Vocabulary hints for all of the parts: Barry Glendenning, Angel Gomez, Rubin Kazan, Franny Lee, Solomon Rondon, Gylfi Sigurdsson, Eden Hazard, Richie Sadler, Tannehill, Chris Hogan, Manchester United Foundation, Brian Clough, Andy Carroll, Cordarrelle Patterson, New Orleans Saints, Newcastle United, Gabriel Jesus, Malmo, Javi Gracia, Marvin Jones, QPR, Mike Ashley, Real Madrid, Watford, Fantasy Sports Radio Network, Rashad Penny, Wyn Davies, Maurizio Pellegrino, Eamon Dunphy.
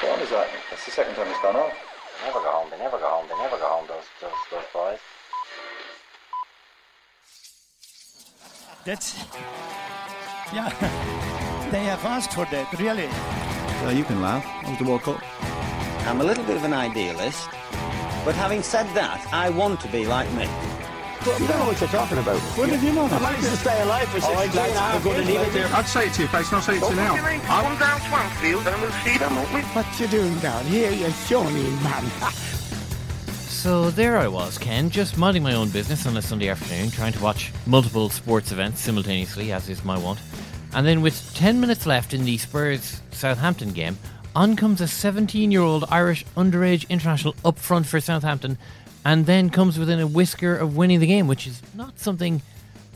time is that? That's the second time it's gone off. They never go home, those boys. Yeah, they have asked for that, really. So you can laugh. I was the World Cup. I'm a little bit of an idealist, but having said that, I want to be like me. But you don't know what you're talking about. What did you know? I managed to stay alive for 6 years. I'd say it to your face, not say it to you now. I'll come down to Anfield and we'll see them, won't we? What you doing down here, you shawny man? So there I was, Ken, just minding my own business on a Sunday afternoon, trying to watch multiple sports events simultaneously, as is my wont. And then with 10 minutes left in the Spurs-Southampton game, on comes a 17-year-old Irish underage international up front for Southampton, and then comes within a whisker of winning the game, which is not something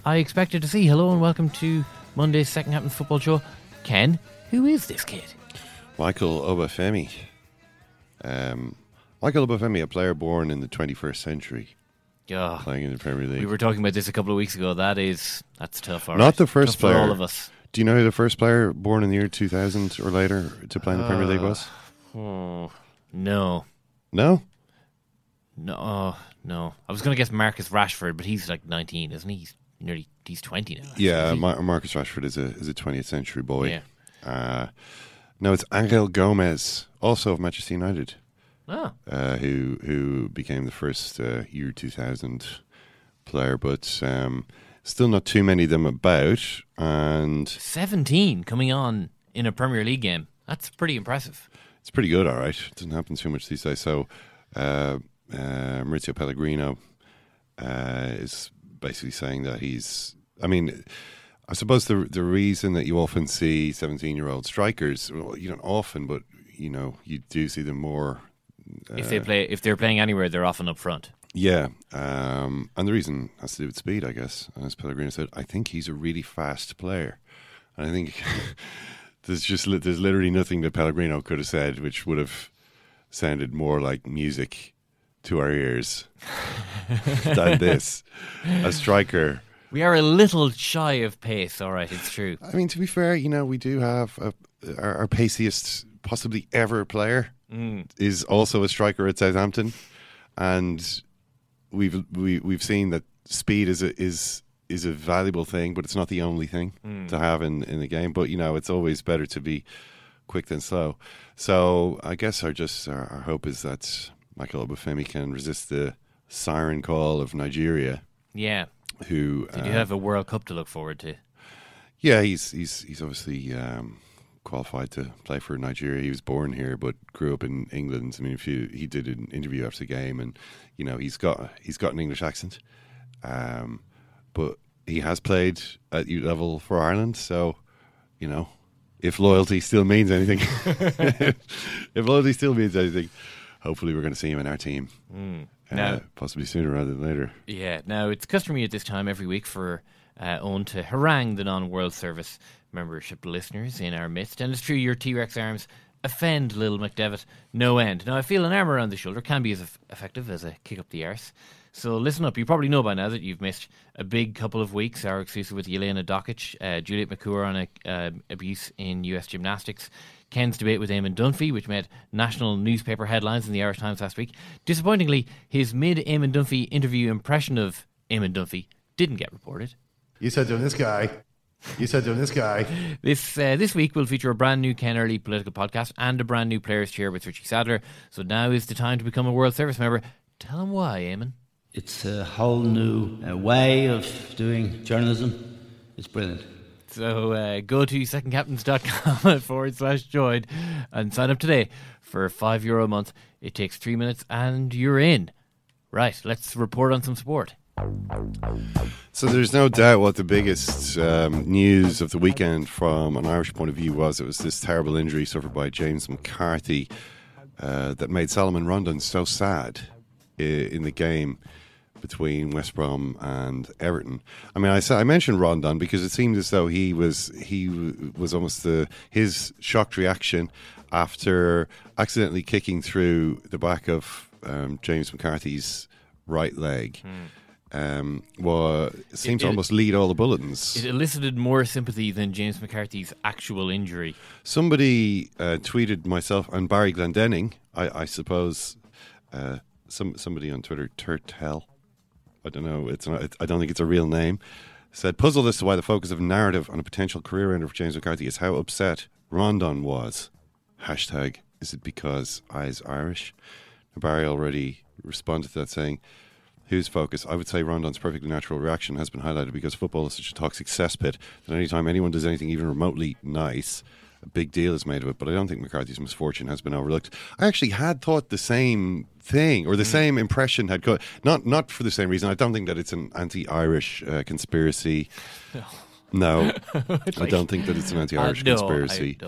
I expected to see. Hello and welcome to Monday's Second Captains Football Show. Ken, who is this kid? Michael Obafemi. Michael Obafemi, a player born in the 21st century. Yeah, playing in the Premier League. We were talking about this a couple of weeks ago. That's tough. Not right? The first tough player. For all of us. Do you know who the first player born in the year 2000 or later to play in the Premier League was? Oh, no. No? No. No. I was going to guess Marcus Rashford, but he's like 19, isn't he? He's 20 now. Yeah, Marcus Rashford is a 20th century boy. Yeah. No, it's Angel Gomez, also of Manchester United. Oh. Who became the first year 2000 player, but still not too many of them about. And 17 coming on in a Premier League game. That's pretty impressive. It's pretty good, all right. It doesn't happen too much these days. So Maurizio Pellegrino is basically saying that he's... I mean, I suppose the reason that you often see 17-year-old strikers, well, you don't often, but you know, you do see them more... If they're playing anywhere, they're often up front. Yeah, and the reason has to do with speed, I guess. As Pellegrino said, I think he's a really fast player, and I think there's literally nothing that Pellegrino could have said which would have sounded more like music to our ears than this. A striker. We are a little shy of pace. All right, it's true. I mean, to be fair, you know, we do have our paciest possibly ever player. Is also a striker at Southampton, and we've seen that speed is a valuable thing, but it's not the only thing to have in the game. But you know, it's always better to be quick than slow. So I guess our hope is that Michael Obafemi can resist the siren call of Nigeria. Yeah, who so do you have a World Cup to look forward to? Yeah, he's obviously. Qualified to play for Nigeria. He was born here but grew up in England. I mean, he did an interview after the game, and you know, he's got an English accent, but he has played at youth level for Ireland, so you know, if loyalty still means anything hopefully we're going to see him in our team now, possibly sooner rather than later. Yeah, now it's customary at this time every week for Owen to harangue the non-World Service membership listeners in our midst, and it's true, your T-Rex arms offend little McDevitt no end. Now, I feel an arm around the shoulder can be as effective as a kick up the arse, So listen up. You probably know by now that you've missed a big couple of weeks. Our exclusive with Jelena Dokic, Juliet McCour on abuse in US gymnastics, Ken's debate with Eamon Dunphy, which made national newspaper headlines in the Irish Times last week. Disappointingly, his mid-Eamon Dunphy interview impression of Eamon Dunphy didn't get reported. You said doing this guy. This week will feature a brand new Ken Early political podcast and a brand new Players Chair with Richie Sadler. So now is the time to become a World Service member. Tell him why, Eamon. It's a whole new way of doing journalism. It's brilliant. So go to secondcaptains.com/join and sign up today for €5 a month. It takes 3 minutes and you're in. Right, let's report on some sport. So there's no doubt what the biggest news of the weekend from an Irish point of view was. It was this terrible injury suffered by James McCarthy that made Solomon Rondon so sad in the game between West Brom and Everton. I mean, I mentioned Rondon because it seemed as though he was almost his shocked reaction after accidentally kicking through the back of James McCarthy's right leg. It seemed to almost lead all the bulletins. It elicited more sympathy than James McCarthy's actual injury. Somebody tweeted myself and Barry Glendenning, I suppose. Somebody on Twitter, Turtel, I don't know. I don't think it's a real name. Said, puzzled as to why the focus of narrative on a potential career ender for James McCarthy is how upset Rondon was. # Is it because I's Irish? Barry already responded to that, saying, whose focus? I would say Rondon's perfectly natural reaction has been highlighted because football is such a toxic cesspit that any time anyone does anything even remotely nice, a big deal is made of it. But I don't think McCarthy's misfortune has been overlooked. I actually had thought the same thing, or the same impression had got. Not for the same reason. I don't think that it's an anti-Irish conspiracy. No. I don't think that it's an anti-Irish conspiracy.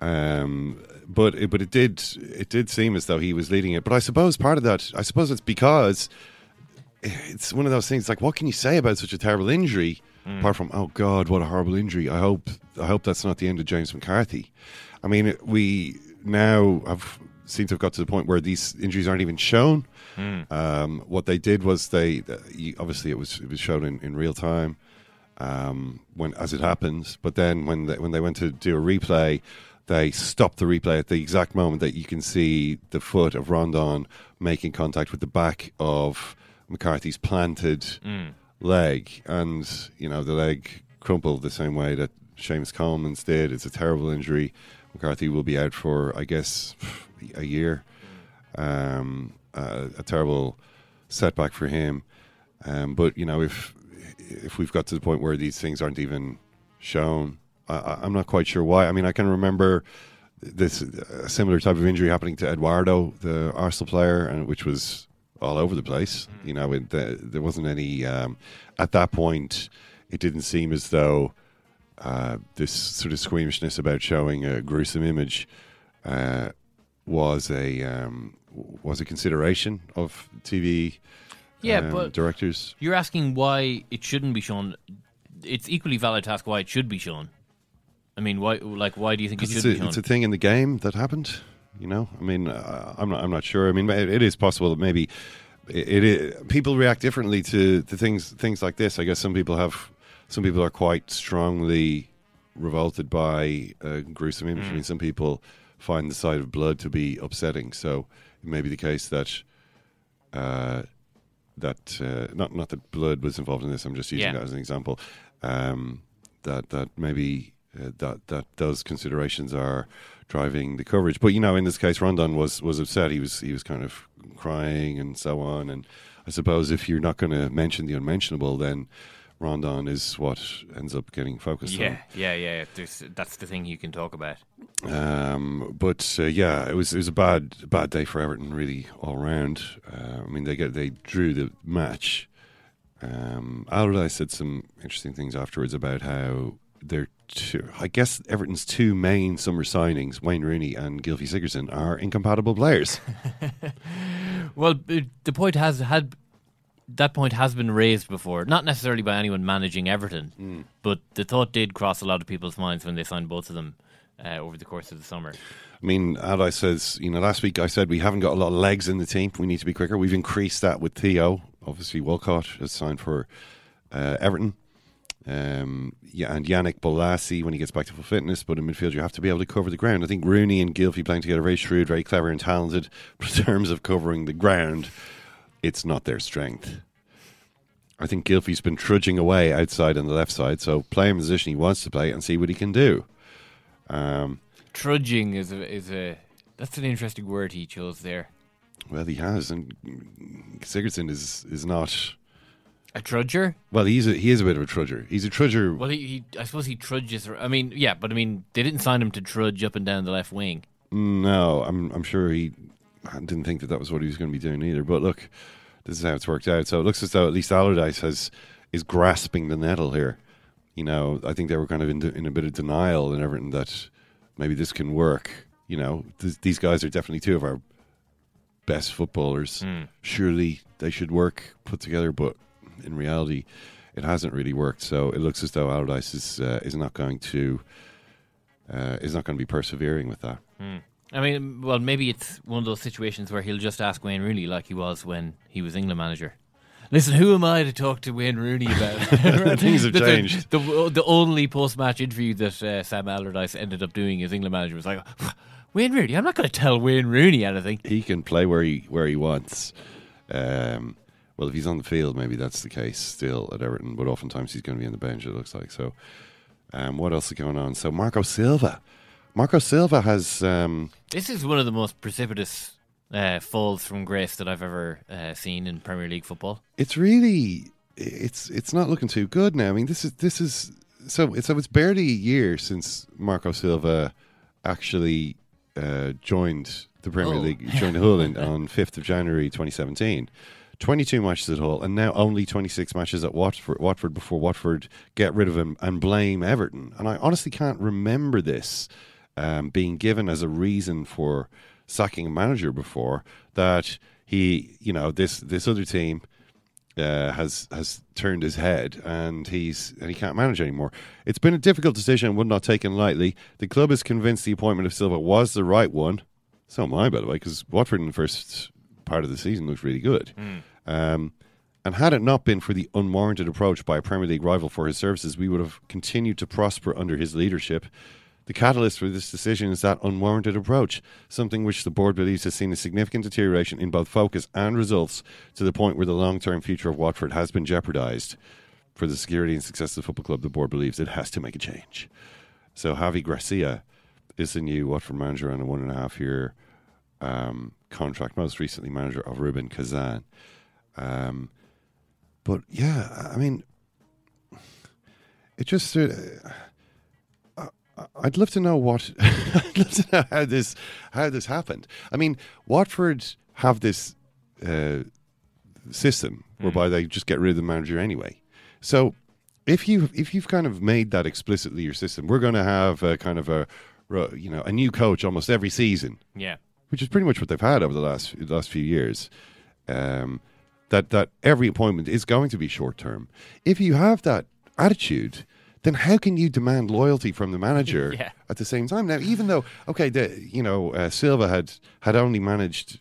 I don't. But it did seem as though he was leading it. But I suppose part of that, it's because it's one of those things, like, what can you say about such a terrible injury apart from, oh God, what a horrible injury. I hope that's not the end of James McCarthy. I mean, we now seem to have got to the point where these injuries aren't even shown. What they did was obviously it was shown in real time when as it happens, but then when they went to do a replay, they stopped the replay at the exact moment that you can see the foot of Rondon making contact with the back of McCarthy's planted leg, and you know the leg crumpled the same way that Seamus Coleman's did. It's a terrible injury. McCarthy will be out for, I guess, a year. A terrible setback for him. But you know, if we've got to the point where these things aren't even shown, I'm not quite sure why. I mean, I can remember this a similar type of injury happening to Eduardo, the Arsenal player, and which was all over the place. You know, there wasn't any at that point. It didn't seem as though this sort of squeamishness about showing a gruesome image was a consideration of TV but directors. You're asking why it shouldn't be shown. It's equally valid to ask why it should be shown. I mean, why do you think it should be shown? It's a thing in the game that happened. You know, I mean, I'm not sure. I mean, it is possible that maybe people react differently to things like this. I guess some people are quite strongly revolted by gruesome imagery. I mean, some people find the sight of blood to be upsetting. So it may be the case that not that blood was involved in this. I'm just using that as an example. That maybe that those considerations are driving the coverage. But, you know, in this case, Rondon was upset. He was kind of crying and so on. And I suppose if you're not going to mention the unmentionable, then Rondon is what ends up getting focused on. Yeah. That's the thing you can talk about. It was a bad day for Everton, really, all round. I mean, they drew the match. Allardyce said some interesting things afterwards about how they're Everton's two main summer signings, Wayne Rooney and Gylfi Sigurdsson, are incompatible players. Well, that point has been raised before, not necessarily by anyone managing Everton, but the thought did cross a lot of people's minds when they signed both of them over the course of the summer. I mean, Allardyce says, you know, last week I said we haven't got a lot of legs in the team. We need to be quicker. We've increased that with Theo obviously Walcott has signed for Everton. Yeah, and Yannick Bolasie when he gets back to full fitness. But in midfield, you have to be able to cover the ground. I think Rooney and Gylfi playing together, very shrewd, very clever and talented. But in terms of covering the ground, it's not their strength. I think Gylfi's been trudging away outside on the left side. So play him in the position he wants to play and see what he can do. Trudging is a that's an interesting word he chose there. Well, he has, and Sigurdsson is not a trudger. Well, he is a bit of a trudger. He's a trudger. Well, I suppose he trudges. I mean, yeah, but I mean, they didn't sign him to trudge up and down the left wing. No, I'm sure I didn't think that was what he was going to be doing either. But look, this is how it's worked out. So it looks as though at least Allardyce is grasping the nettle here. You know, I think they were kind of in a bit of denial and everything that maybe this can work. You know, these guys are definitely two of our best footballers. Mm. Surely they should work put together, but in reality, it hasn't really worked. So it looks as though Allardyce is not going to be persevering with that. Mm. I mean, well, maybe it's one of those situations where he'll just ask Wayne Rooney, like he was when he was England manager. Listen, who am I to talk to Wayne Rooney about? Things have changed. The only post-match interview that Sam Allardyce ended up doing as England manager was like, Wayne Rooney, I'm not going to tell Wayne Rooney anything. He can play where he wants. Well, if he's on the field, maybe that's the case still at Everton, but oftentimes he's going to be on the bench, it looks like. So, what else is going on? So, Marco Silva has... this is one of the most precipitous... falls from grace that I've ever seen in Premier League football. It's really, it's not looking too good now. I mean, this is so it's barely a year since Marco Silva actually joined the Premier League, joined Haaland on 5th of January 2017. 22 matches at Hull, and now only 26 matches at Watford before Watford get rid of him and blame Everton. And I honestly can't remember this being given as a reason for sacking a manager before, that he, you know, this other team has turned his head and he can't manage anymore. It's been a difficult decision and would not taken lightly. The club is convinced the appointment of Silva was the right one. So am I, by the way, because Watford in the first part of the season looked really good. Mm. And had it not been for the unwarranted approach by a Premier League rival for his services, we would have continued to prosper under his leadership. The catalyst for this decision is that unwarranted approach, something which the board believes has seen a significant deterioration in both focus and results to the point where the long-term future of Watford has been jeopardised. For the security and success of the football club, the board believes it has to make a change. So Javi Gracia is the new Watford manager on a 1.5-year contract, most recently manager of Rubin Kazan. But yeah, I mean, it just... I'd love to know how this happened. I mean, Watford have this system whereby they just get rid of the manager anyway. So if you've kind of made that explicitly your system, we're going to have a kind of a new coach almost every season. Yeah, which is pretty much what they've had over the last few years. That every appointment is going to be short term. If you have that attitude, then how can you demand loyalty from the manager at the same time? Now, even though, Silva had only managed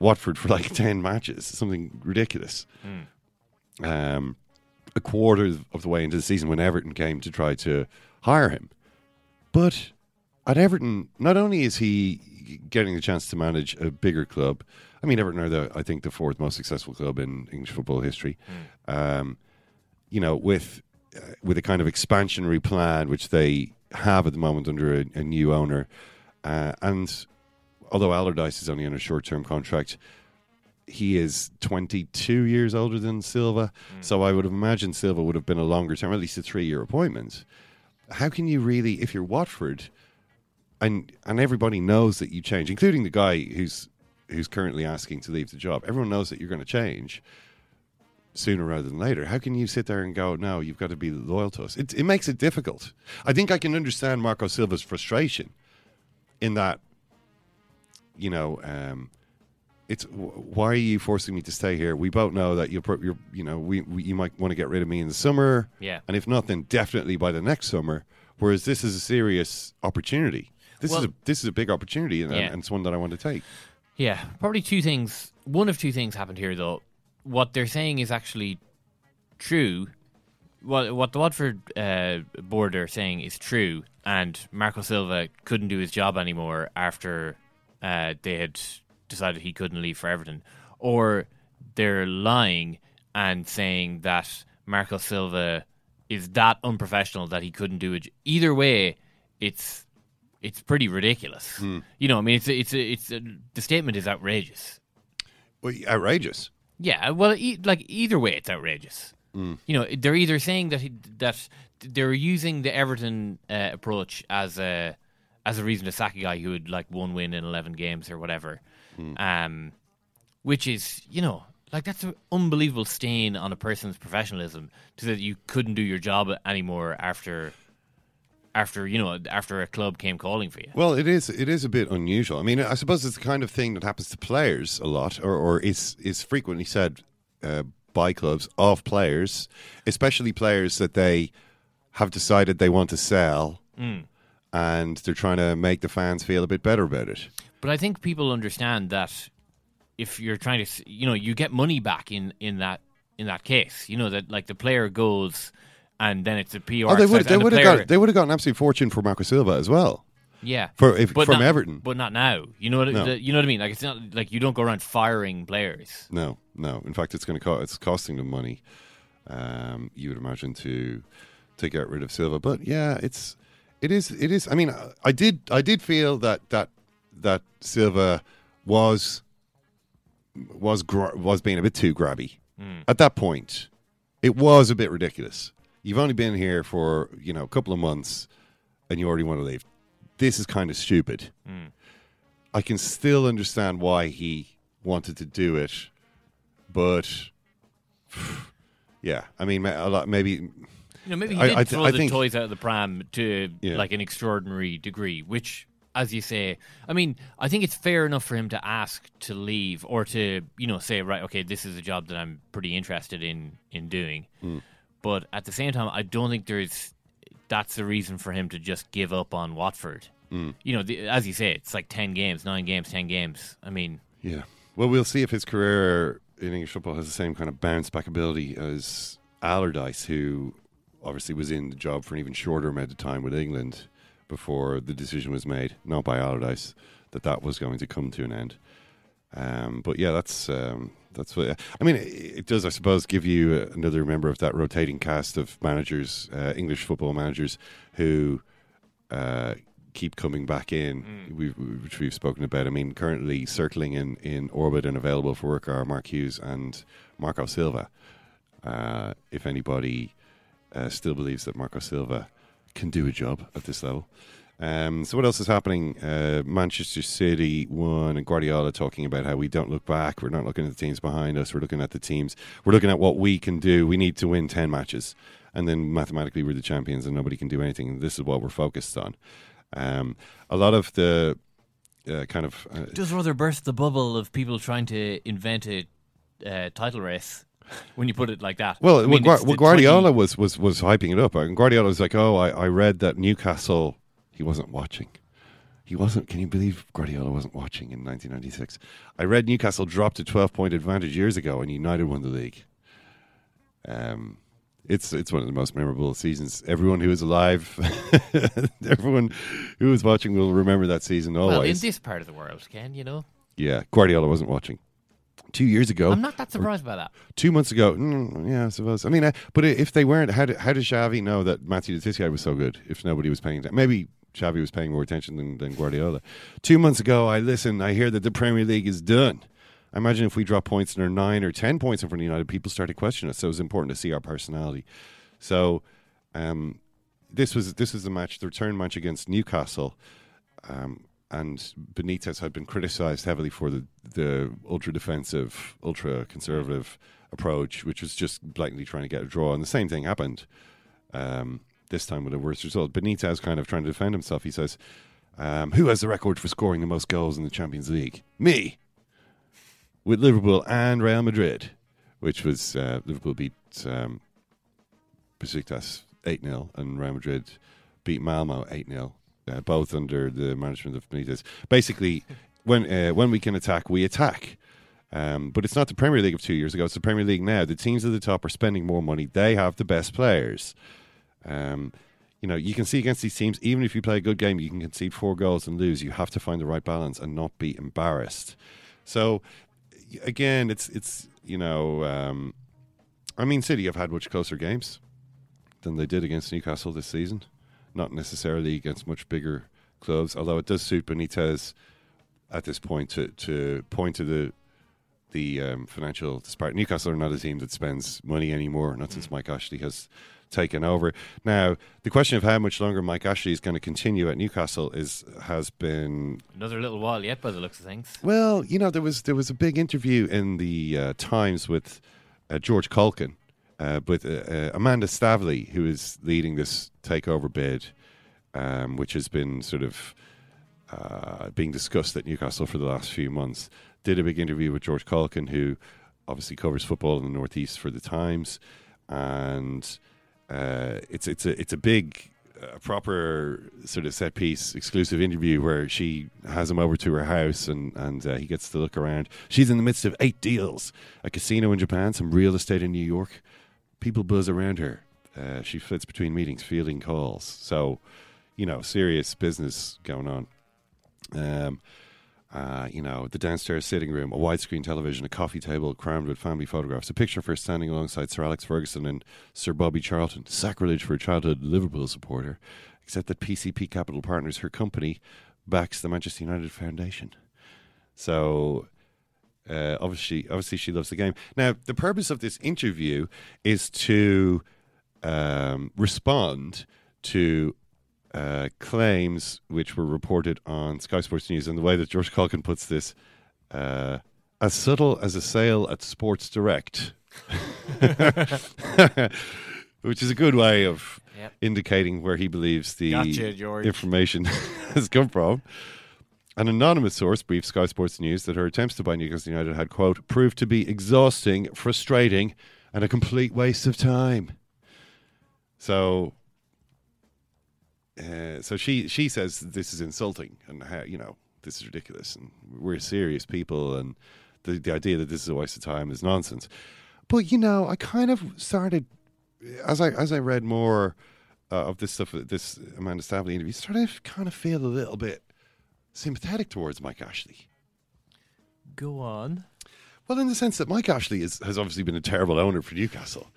Watford for like 10 matches, something ridiculous. Mm. A quarter of the way into the season when Everton came to try to hire him. But at Everton, not only is he getting the chance to manage a bigger club, I mean, Everton are, I think, the fourth most successful club in English football history, with a kind of expansionary plan which they have at the moment under a new owner, and although Allardyce is only on a short-term contract, he is 22 years older than Silva, so I would have imagined Silva would have been a longer term, at least a 3-year appointment. How can you really, if you're Watford, and everybody knows that you change, including the guy who's currently asking to leave the job, everyone knows that you're going to change sooner rather than later. How can you sit there and go, no, you've got to be loyal to us? It makes it difficult. I think I can understand Marco Silva's frustration in that, why are you forcing me to stay here? We both know that you might want to get rid of me in the summer, and if not, then definitely by the next summer. Whereas this is a serious opportunity. This is a big opportunity, and it's one that I want to take. Yeah, probably two things. One of two things happened here, though. what they're saying is actually true. What the Watford board are saying is true, and Marco Silva couldn't do his job anymore after they had decided he couldn't leave for Everton. Or they're lying and saying that Marco Silva is that unprofessional that he couldn't do it. Either way, it's pretty ridiculous. Hmm. You know, I mean, the statement is outrageous. Well, outrageous. Yeah, well, either way, it's outrageous. Mm. You know, they're either saying that they're using the Everton approach as a reason to sack a guy who had like one win in 11 games or whatever, which is, you know, like that's an unbelievable stain on a person's professionalism to say that you couldn't do your job anymore after a club came calling for you. Well, it is a bit unusual. I mean, I suppose it's the kind of thing that happens to players a lot, or is frequently said by clubs of players, especially players that they have decided they want to sell, and they're trying to make the fans feel a bit better about it. But I think people understand that if you're trying to, you know, you get money back in that case, you know, that like the player goes. And then it's a PR. Oh, they would have gotten an absolute fortune for Marco Silva as well. Yeah, Everton, but not now. You know what I mean? Like, it's not like you don't go around firing players. No. In fact, it's costing them money. You would imagine to get rid of Silva, but yeah, it is. I mean, I did feel that Silva was being a bit too grabby at that point. It was a bit ridiculous. You've only been here for, you know, a couple of months and you already want to leave. This is kind of stupid. Mm. I can still understand why he wanted to do it, but yeah, I mean, maybe he did throw the toys out of the pram to like an extraordinary degree, which, as you say, I mean, I think it's fair enough for him to ask to leave or to, you know, say, right, okay, this is a job that I'm pretty interested in doing. Mm. But at the same time, I don't think that's the reason for him to just give up on Watford. Mm. You know, as you say, it's like 10 games. I mean... Yeah. Well, we'll see if his career in English football has the same kind of bounce-back ability as Allardyce, who obviously was in the job for an even shorter amount of time with England before the decision was made, not by Allardyce, that was going to come to an end. But yeah, that's what I mean. It does, I suppose, give you another member of that rotating cast of managers, English football managers, who keep coming back in, which we've spoken about. I mean, currently circling in orbit and available for work are Mark Hughes and Marco Silva. If anybody still believes that Marco Silva can do a job at this level. So what else is happening? Manchester City won, and Guardiola talking about how we don't look back. We're not looking at the teams behind us. We're looking at the teams. We're looking at what we can do. We need to win 10 matches. And then mathematically we're the champions and nobody can do anything. And this is what we're focused on. A lot of the kind of... It does rather burst the bubble of people trying to invent a title race. When you put it like that. Well, I mean, Guardiola was hyping it up. And Guardiola was like, oh, I read that Newcastle... He wasn't watching. Can you believe Guardiola wasn't watching in 1996? I read Newcastle dropped a 12-point advantage years ago and United won the league. It's one of the most memorable seasons. Everyone who is alive, everyone who is watching will remember that season always. Well, in this part of the world, Ken, you know? Yeah, Guardiola wasn't watching. 2 years ago. I'm not that surprised by that. 2 months ago. Yeah, I suppose. I mean, but if they weren't, how does Xavi know that Matthew Detisky was so good if nobody was paying attention? Maybe... Xavi was paying more attention than Guardiola. 2 months ago, I hear that the Premier League is done. I imagine if we drop points and are 9 or 10 points in front of United, people start to question us. So it was important to see our personality. So this was the match, the return match against Newcastle. And Benitez had been criticised heavily for the ultra-defensive, ultra-conservative approach, which was just blatantly trying to get a draw. And the same thing happened. This time with a worse result. Benitez kind of trying to defend himself. He says, who has the record for scoring the most goals in the Champions League? Me! With Liverpool and Real Madrid, which was Liverpool beat Besiktas 8-0 and Real Madrid beat Malmo 8-0, both under the management of Benitez. Basically, when we can attack, we attack. But it's not the Premier League of 2 years ago. It's the Premier League now. The teams at the top are spending more money. They have the best players. You know, you can see against these teams, even if you play a good game, you can concede 4 goals and lose. You have to find the right balance and not be embarrassed. So, again, it's you know, I mean, City have had much closer games than they did against Newcastle this season. Not necessarily against much bigger clubs, although it does suit Benitez at this point to point to the financial disparity. Newcastle are not a team that spends money anymore, not since Mike Ashley has taken over. Now, the question of how much longer Mike Ashley is going to continue at Newcastle has been another little while yet, by the looks of things. Well, you know, there was a big interview in the Times with George Culkin, with Amanda Staveley, who is leading this takeover bid, which has been sort of being discussed at Newcastle for the last few months. Did a big interview with George Culkin, who obviously covers football in the Northeast for the Times, and it's a big, proper sort of set piece exclusive interview where she has him over to her house and he gets to look around. She's in the midst of 8 deals: a casino in Japan, some real estate in New York. People buzz around her. She flits between meetings, fielding calls. So, you know, serious business going on. You know, the downstairs sitting room, a widescreen television, a coffee table crammed with family photographs, a picture of her standing alongside Sir Alex Ferguson and Sir Bobby Charlton. Sacrilege for a childhood Liverpool supporter, except that PCP Capital Partners, her company, backs the Manchester United Foundation. So, obviously she loves the game. Now, the purpose of this interview is to respond to claims which were reported on Sky Sports News, and the way that George Culkin puts this, as subtle as a sale at Sports Direct, which is a good way of indicating where he believes the information has come from. An anonymous source briefed Sky Sports News that her attempts to buy Newcastle United had, quote, proved to be exhausting, frustrating, and a complete waste of time. So she says this is insulting and how, you know, this is ridiculous and we're serious people and the idea that this is a waste of time is nonsense. But, you know, I kind of started, as I read more of this stuff, this Amanda Staveley interview, started to kind of feel a little bit sympathetic towards Mike Ashley. Go on. Well, in the sense that Mike Ashley has obviously been a terrible owner for Newcastle.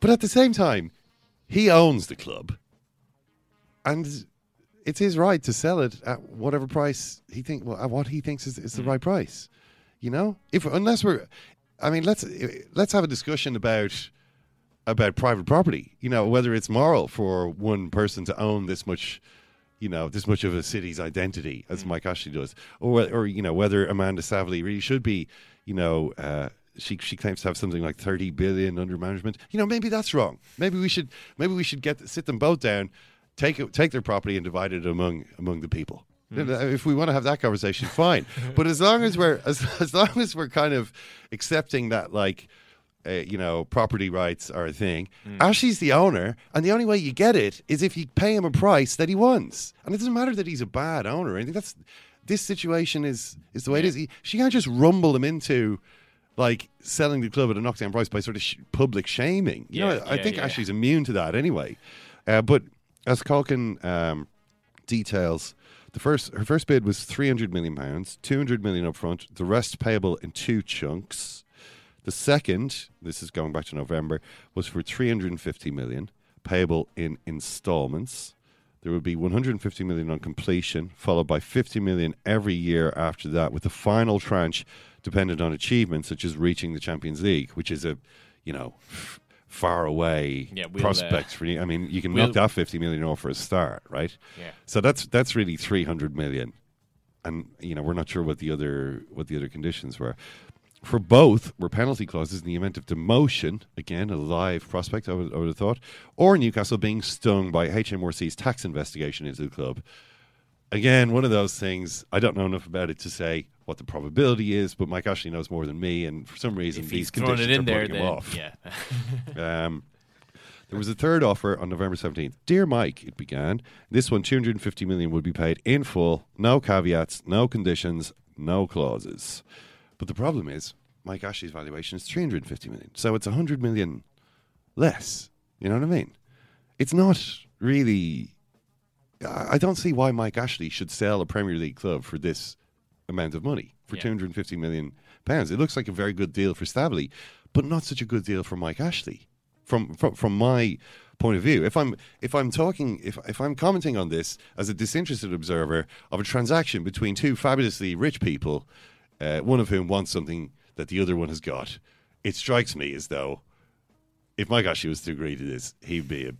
But at the same time, he owns the club. And it's his right to sell it at whatever price he thinks is the right price, you know. Let's have a discussion about private property, you know, whether it's moral for one person to own this much, you know, this much of a city's identity as Mike Ashley does, or you know, whether Amanda Staveley really should be, you know. She claims to have something like 30 billion under management. You know, maybe that's wrong. Maybe we should sit them both down. Take their property and divide it among the people. Mm. If we want to have that conversation, fine. But as long as we're kind of accepting that, like, you know, property rights are a thing. Ashley's the owner, and the only way you get it is if you pay him a price that he wants. And it doesn't matter that he's a bad owner or anything. This situation is the way it is. She can't just rumble him into, like, selling the club at a knockdown price by sort of public shaming. I think Ashley's immune to that anyway. But as Culkin details, her first bid was £300 million, £200 million up front, the rest payable in 2 chunks. The second, this is going back to November, was for £350 million, payable in installments. There would be £150 million on completion, followed by £50 million every year after that, with the final tranche dependent on achievements, such as reaching the Champions League, which is a, you know, far away prospects for you. I mean, you can knock that 50 million off for a start, right? Yeah. So that's really 300 million, and you know, we're not sure what the other conditions were. For both were penalty clauses in the event of demotion. Again, a live prospect, I would have thought, or Newcastle being stung by HMRC's tax investigation into the club. Again, one of those things, I don't know enough about it to say what the probability is, but Mike Ashley knows more than me, and for some reason, these conditions are putting him off. Yeah. There was a third offer on November 17th. Dear Mike, it began. This one, $250 million, would be paid in full, no caveats, no conditions, no clauses. But the problem is, Mike Ashley's valuation is 350 million. So it's 100 million less. You know what I mean? It's not really... I don't see why Mike Ashley should sell a Premier League club for this amount of money, for £250 million. It looks like a very good deal for Staveley, but not such a good deal for Mike Ashley. From my point of view, if I'm commenting on this as a disinterested observer of a transaction between two fabulously rich people, one of whom wants something that the other one has got, it strikes me as though if Mike Ashley was to agree to this, he'd be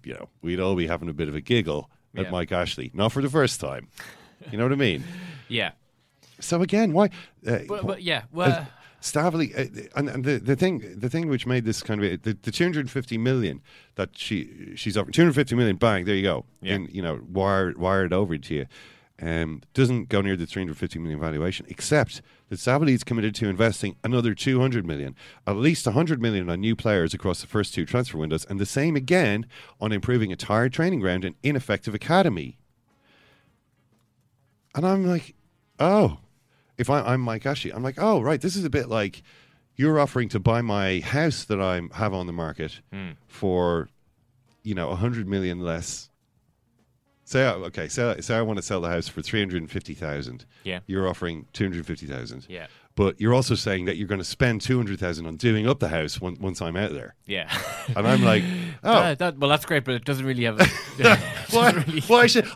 we'd all be having a bit of a giggle at Mike Ashley, not for the first time. You know what I mean? Yeah. So again, why? Staveley, and the thing which made this kind of the 250 million that she's offering, 250 million, bang, there you go, and wired over to you, doesn't go near the 350 million valuation. Except that Staveley's committed to investing another 200 million, at least 100 million on new players across the first two transfer windows, and the same again on improving a tired training ground and ineffective academy. And I'm like, oh. If I'm Mike Ashley, I'm like, oh, right, this is a bit like you're offering to buy my house that I have on the market for, 100 million less. So I want to sell the house for 350,000. Yeah. You're offering 250,000. Yeah. But you're also saying that you're going to spend 200,000 on doing up the house once I'm out there. Yeah. And I'm like, oh. That's great, but it doesn't really have...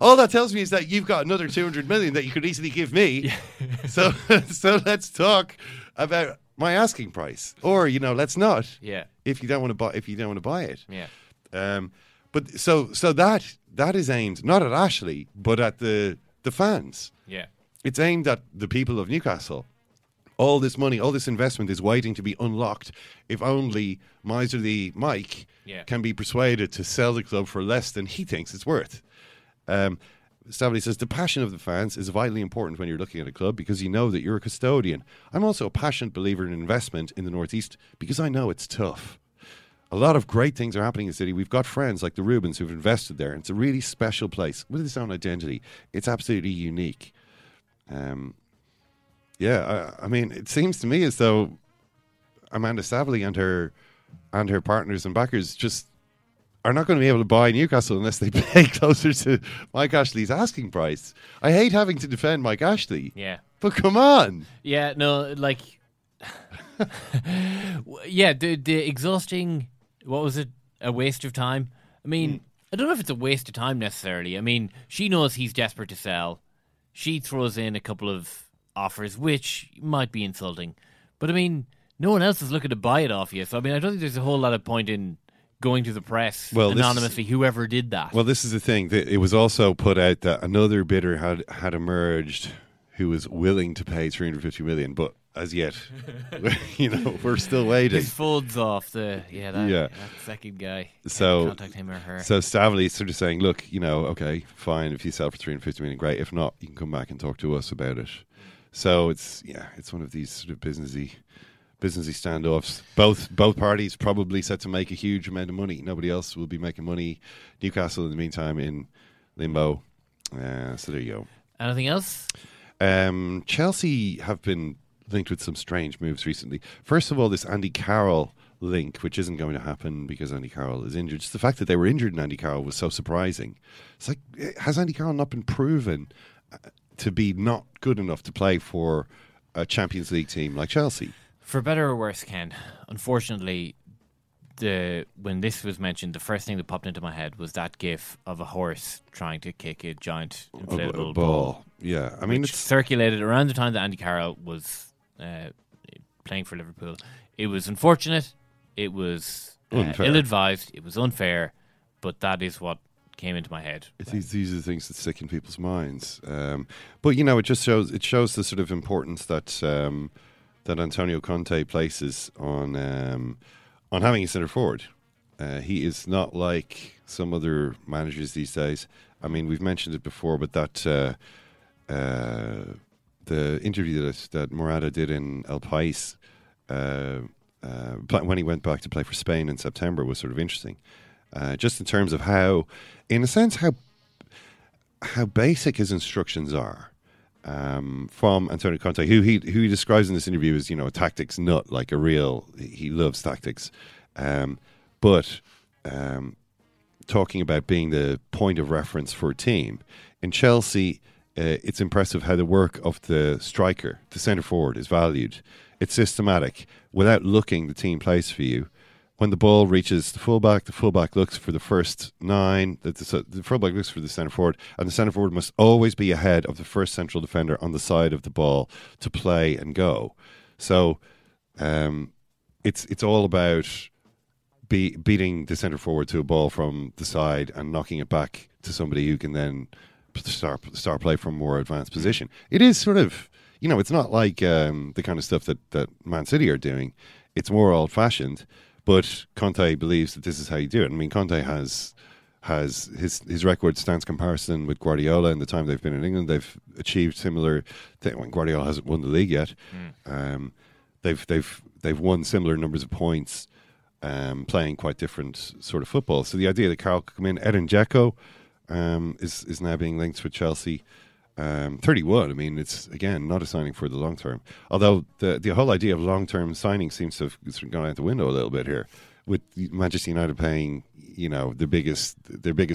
all that tells me is that you've got another 200 million that you could easily give me. Yeah. So let's talk about my asking price. Or, let's not. Yeah. If you don't want to buy it. Yeah. But so that is aimed not at Ashley, but at the fans. Yeah. It's aimed at the people of Newcastle. All this money, all this investment is waiting to be unlocked if only miserly Mike can be persuaded to sell the club for less than he thinks it's worth. Staveley says, the passion of the fans is vitally important when you're looking at a club because you know that you're a custodian. I'm also a passionate believer in investment in the Northeast because I know it's tough. A lot of great things are happening in the city. We've got friends like the Rubens who've invested there. And it's a really special place with its own identity. It's absolutely unique. I mean, it seems to me as though Amanda Staveley and her partners and backers just are not going to be able to buy Newcastle unless they pay closer to Mike Ashley's asking price. I hate having to defend Mike Ashley. Yeah. But come on. Yeah, no, like... the exhausting... What was it? A waste of time? I mean, I don't know if it's a waste of time necessarily. I mean, she knows he's desperate to sell. She throws in a couple of... offers, which might be insulting, but I mean, no one else is looking to buy it off you. So I mean, I don't think there's a whole lot of point in going to the press anonymously. Whoever did that. Well, this is the thing. It was also put out that another bidder had emerged who was willing to pay 350 million, but as yet, we're still waiting. This folds off that second guy. So contact him or her. So Staveley's sort of saying, look, okay, fine, if you sell for 350 million, great. If not, you can come back and talk to us about it. So it's one of these sort of businessy standoffs. Both parties probably set to make a huge amount of money. Nobody else will be making money. Newcastle, in the meantime, in limbo. So there you go. Anything else? Chelsea have been linked with some strange moves recently. First of all, this Andy Carroll link, which isn't going to happen because Andy Carroll is injured. Just the fact that they were injured and Andy Carroll was so surprising. It's like, has Andy Carroll not been proven to be not good enough to play for a Champions League team like Chelsea? For better or worse, Ken, unfortunately, when this was mentioned, the first thing that popped into my head was that gif of a horse trying to kick a giant inflatable ball. Yeah, I mean, it circulated around the time that Andy Carroll was playing for Liverpool. It was unfortunate, it was ill-advised, it was unfair, but that is what came into my head. These are the things that stick in people's minds. But it just shows the sort of importance that Antonio Conte places on having a centre forward. He is not like some other managers these days. I mean, we've mentioned it before, but that the interview that Morata did in El País when he went back to play for Spain in September was sort of interesting. Just in terms of how, in a sense, how basic his instructions are. from Antonio Conte, who he describes in this interview as, you know, a tactics nut, like a real, he loves tactics. But talking about being the point of reference for a team, in Chelsea, it's impressive how the work of the striker, the centre forward, is valued. It's systematic. Without looking, the team plays for you. When the ball reaches the fullback looks for the first nine, the fullback looks for the centre forward, and the centre forward must always be ahead of the first central defender on the side of the ball to play and go. So it's all about beating the centre forward to a ball from the side and knocking it back to somebody who can then start play from a more advanced position. It is sort of, you know, it's not like the kind of stuff that Man City are doing. It's more old-fashioned, but Conte believes that this is how you do it. I mean, Conte has his record stands comparison with Guardiola in the time they've been in England. They've achieved similar thing. Well, Guardiola hasn't won the league yet. They've won similar numbers of points, playing quite different sort of football. So the idea that Carroll could come in, Edin Dzeko, is now being linked with Chelsea. 31. I mean, it's again not a signing for the long term. Although the whole idea of long term signing seems to have gone out the window a little bit here, with Manchester United paying, you know, their biggest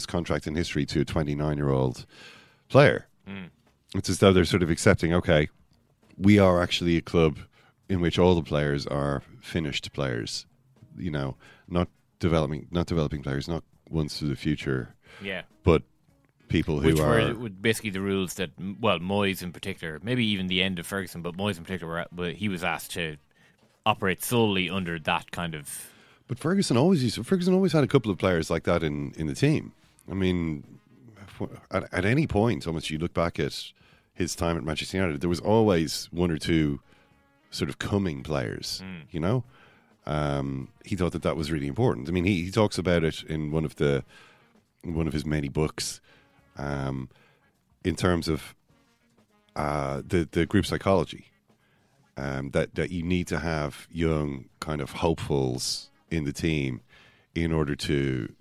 contract in history to a 29-year-old player. It's as though they're sort of accepting, okay, we are actually a club in which all the players are finished players. You know, not developing players, not ones to the future. Yeah, but people who were basically the rules that, well, Moyes in particular, maybe even the end of Ferguson, but Moyes in particular, he was asked to operate solely under that kind of. But Ferguson always had a couple of players like that in the team. I mean, at any point, almost you look back at his time at Manchester United, there was always one or two sort of coming players. You know, he thought that was really important. I mean, he talks about it in one of his many books. In terms of the group psychology, that you need to have young kind of hopefuls in the team in order to,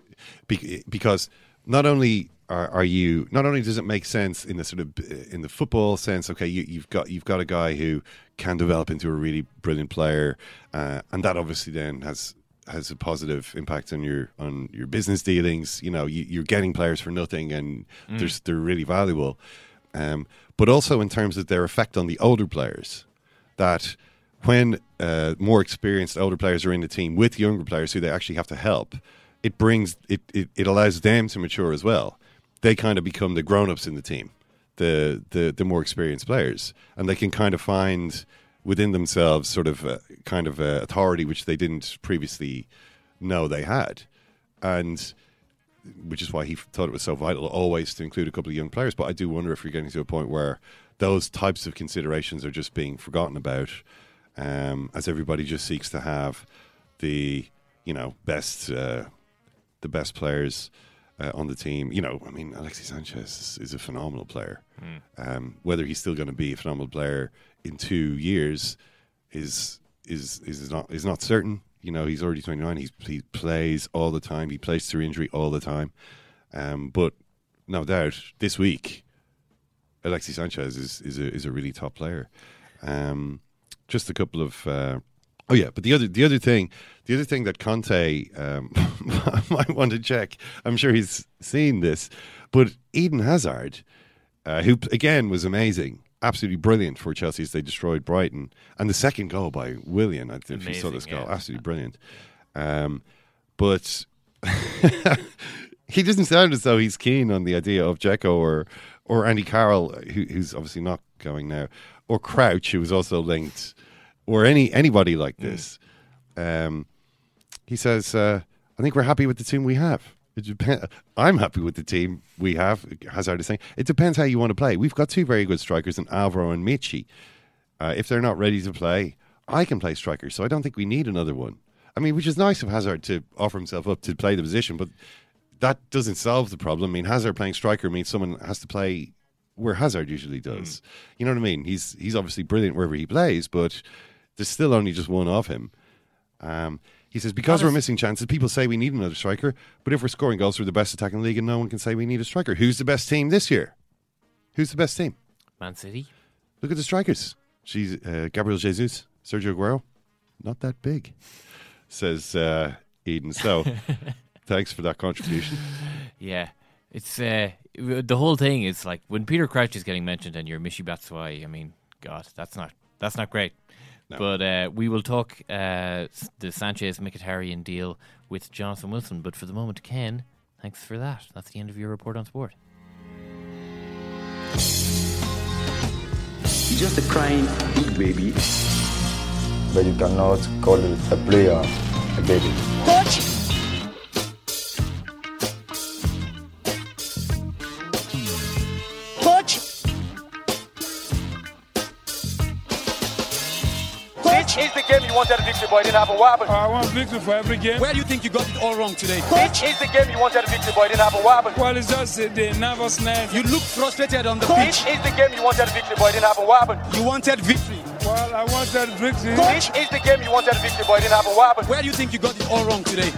because not only does it make sense in the sort of in the football sense, okay, you've got a guy who can develop into a really brilliant player, and that obviously then has a positive impact on your business dealings. You know, you're getting players for nothing, and they're really valuable. But also in terms of their effect on the older players, that when more experienced older players are in the team with younger players who they actually have to help, it brings it allows them to mature as well. They kind of become the grown-ups in the team, the more experienced players, and they can kind of find within themselves sort of a kind of a authority which they didn't previously know they had, and which is why he thought it was so vital always to include a couple of young players. But I do wonder if we're getting to a point where those types of considerations are just being forgotten about, as everybody just seeks to have the, you know, best players on the team. You know, I mean, Alexis Sanchez is a phenomenal player. Whether he's still going to be a phenomenal player in 2 years is not certain. You know, he's already 29. He plays all the time. He plays through injury all the time. But no doubt, this week, Alexis Sanchez is a really top player. Just a couple of but the other thing that Conte might want to check. I'm sure he's seen this, but Eden Hazard, who again was amazing. Absolutely brilliant for Chelsea as they destroyed Brighton. And the second goal by Willian, I think, if you saw this goal, absolutely brilliant. But he doesn't sound as though he's keen on the idea of Dzeko or Andy Carroll, who's obviously not going now, or Crouch, who was also linked, or anybody like this. He says, I think we're happy with the team we have. I'm happy with the team we have, Hazard is saying. It depends how you want to play. We've got two very good strikers in Alvaro and Michi. If they're not ready to play, I can play striker, so I don't think we need another one. I mean, which is nice of Hazard to offer himself up to play the position, but that doesn't solve the problem. I mean, Hazard playing striker means someone has to play where Hazard usually does. You know what I mean? He's obviously brilliant wherever he plays, but there's still only just one of him. He says, because we're missing chances, people say we need another striker, but if we're scoring goals, we're the best attack in the league, and no one can say we need a striker. Who's the best team this year? Man City. Look at the strikers. She's Gabriel Jesus, Sergio Aguero. Not that big, says Eden. So thanks for that contribution. Yeah. It's the whole thing is like when Peter Crouch is getting mentioned and you're Michy Batshuayi. I mean, God, that's not great. No. But we will talk the Sanchez Mkhitaryan deal with Jonathan Wilson. But for the moment, Ken, thanks for that. That's the end of your report on sport. He's just a crying big baby, but you cannot call a player a baby. Coach. Is the game you wanted a victory, but it didn't happen? What happened? I want victory for every game. Where do you think you got it all wrong today? Coach. Is the game you wanted a victory, but it didn't happen? What happened? Well, it's just the nervousness. You look frustrated on the pitch. Is the game you wanted a victory, but it didn't happen? What happened? You wanted victory. Well, I wanted victory. Coach. Is the game you wanted a victory, but it didn't happen? What happened? Where do you think you got it all wrong today?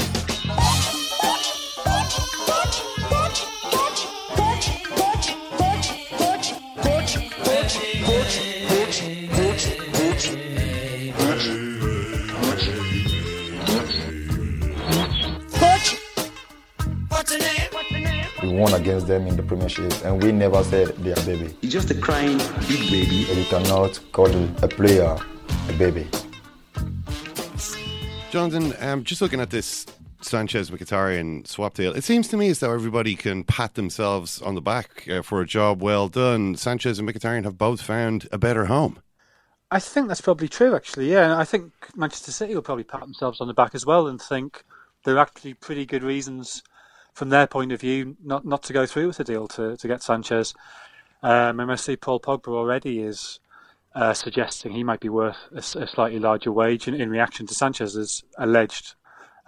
We won against them in the Premiership and we never said they are baby. It's just a crying big baby. You cannot call a player a baby. Jonathan, just looking at this Sanchez Mkhitaryan swap deal, it seems to me as though everybody can pat themselves on the back for a job well done. Sanchez and Mkhitaryan have both found a better home. I think that's probably true, actually, yeah. And I think Manchester City will probably pat themselves on the back as well and think there are actually pretty good reasons from their point of view not to go through with the deal to get Sanchez. And I see Paul Pogba already is suggesting he might be worth a slightly larger wage in reaction to Sanchez's alleged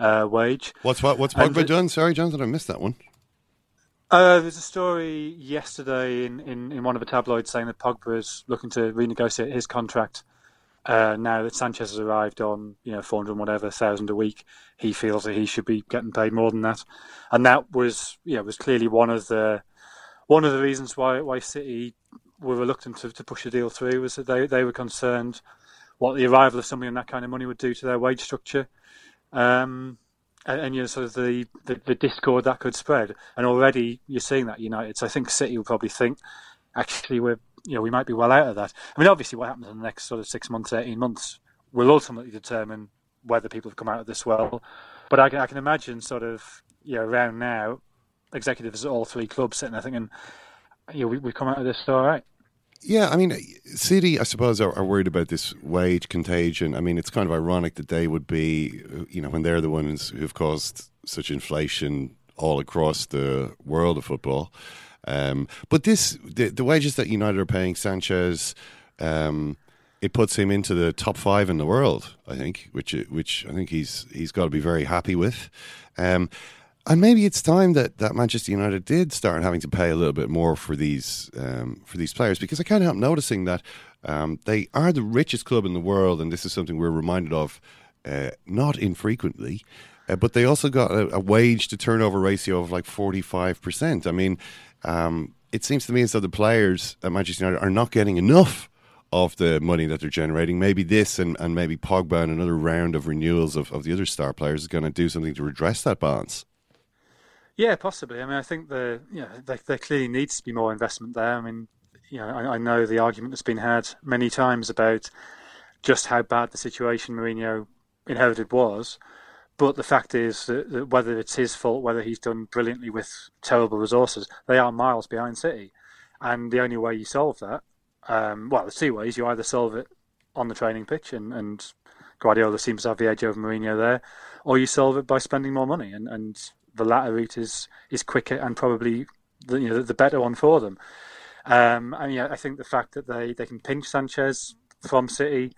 wage. What's Pogba done? Sorry, Jonathan, I missed that one. There's a story yesterday in one of the tabloids saying that Pogba is looking to renegotiate his contract now that Sanchez has arrived on 400,000 a week. He feels that he should be getting paid more than that, and that was clearly one of the reasons why City were reluctant to push the deal through, was that they were concerned what the arrival of somebody on that kind of money would do to their wage structure. And sort of the discord that could spread, and already you're seeing that United. So I think City will probably think, actually, we might be well out of that. I mean, obviously, what happens in the next sort of 6 months, 18 months will ultimately determine whether people have come out of this well. But I can imagine sort of around now, executives at all three clubs sitting there thinking, we've come out of this all right. Yeah, I mean, City, I suppose, are worried about this wage contagion. I mean, it's kind of ironic that they would be, when they're the ones who've caused such inflation all across the world of football. But the wages that United are paying Sanchez, it puts him into the top 5 in the world, I think, which I think he's got to be very happy with. And maybe it's time that Manchester United did start having to pay a little bit more for these players, because I can't help noticing that they are the richest club in the world, and this is something we're reminded of not infrequently. But they also got a wage to turnover ratio of like 45%. I mean, it seems to me as though the players at Manchester United are not getting enough of the money that they're generating. Maybe this and maybe Pogba and another round of renewals of the other star players is going to do something to redress that balance. Yeah, possibly. I mean, I think there clearly needs to be more investment there. I mean, I know the argument that's been had many times about just how bad the situation Mourinho inherited was, but the fact is that whether it's his fault, whether he's done brilliantly with terrible resources, they are miles behind City. And the only way you solve that, there's two ways. You either solve it on the training pitch, and Guardiola seems to have the edge over Mourinho there, or you solve it by spending more money, and the latter route is quicker and probably the better one for them. I think the fact that they can pinch Sanchez from City,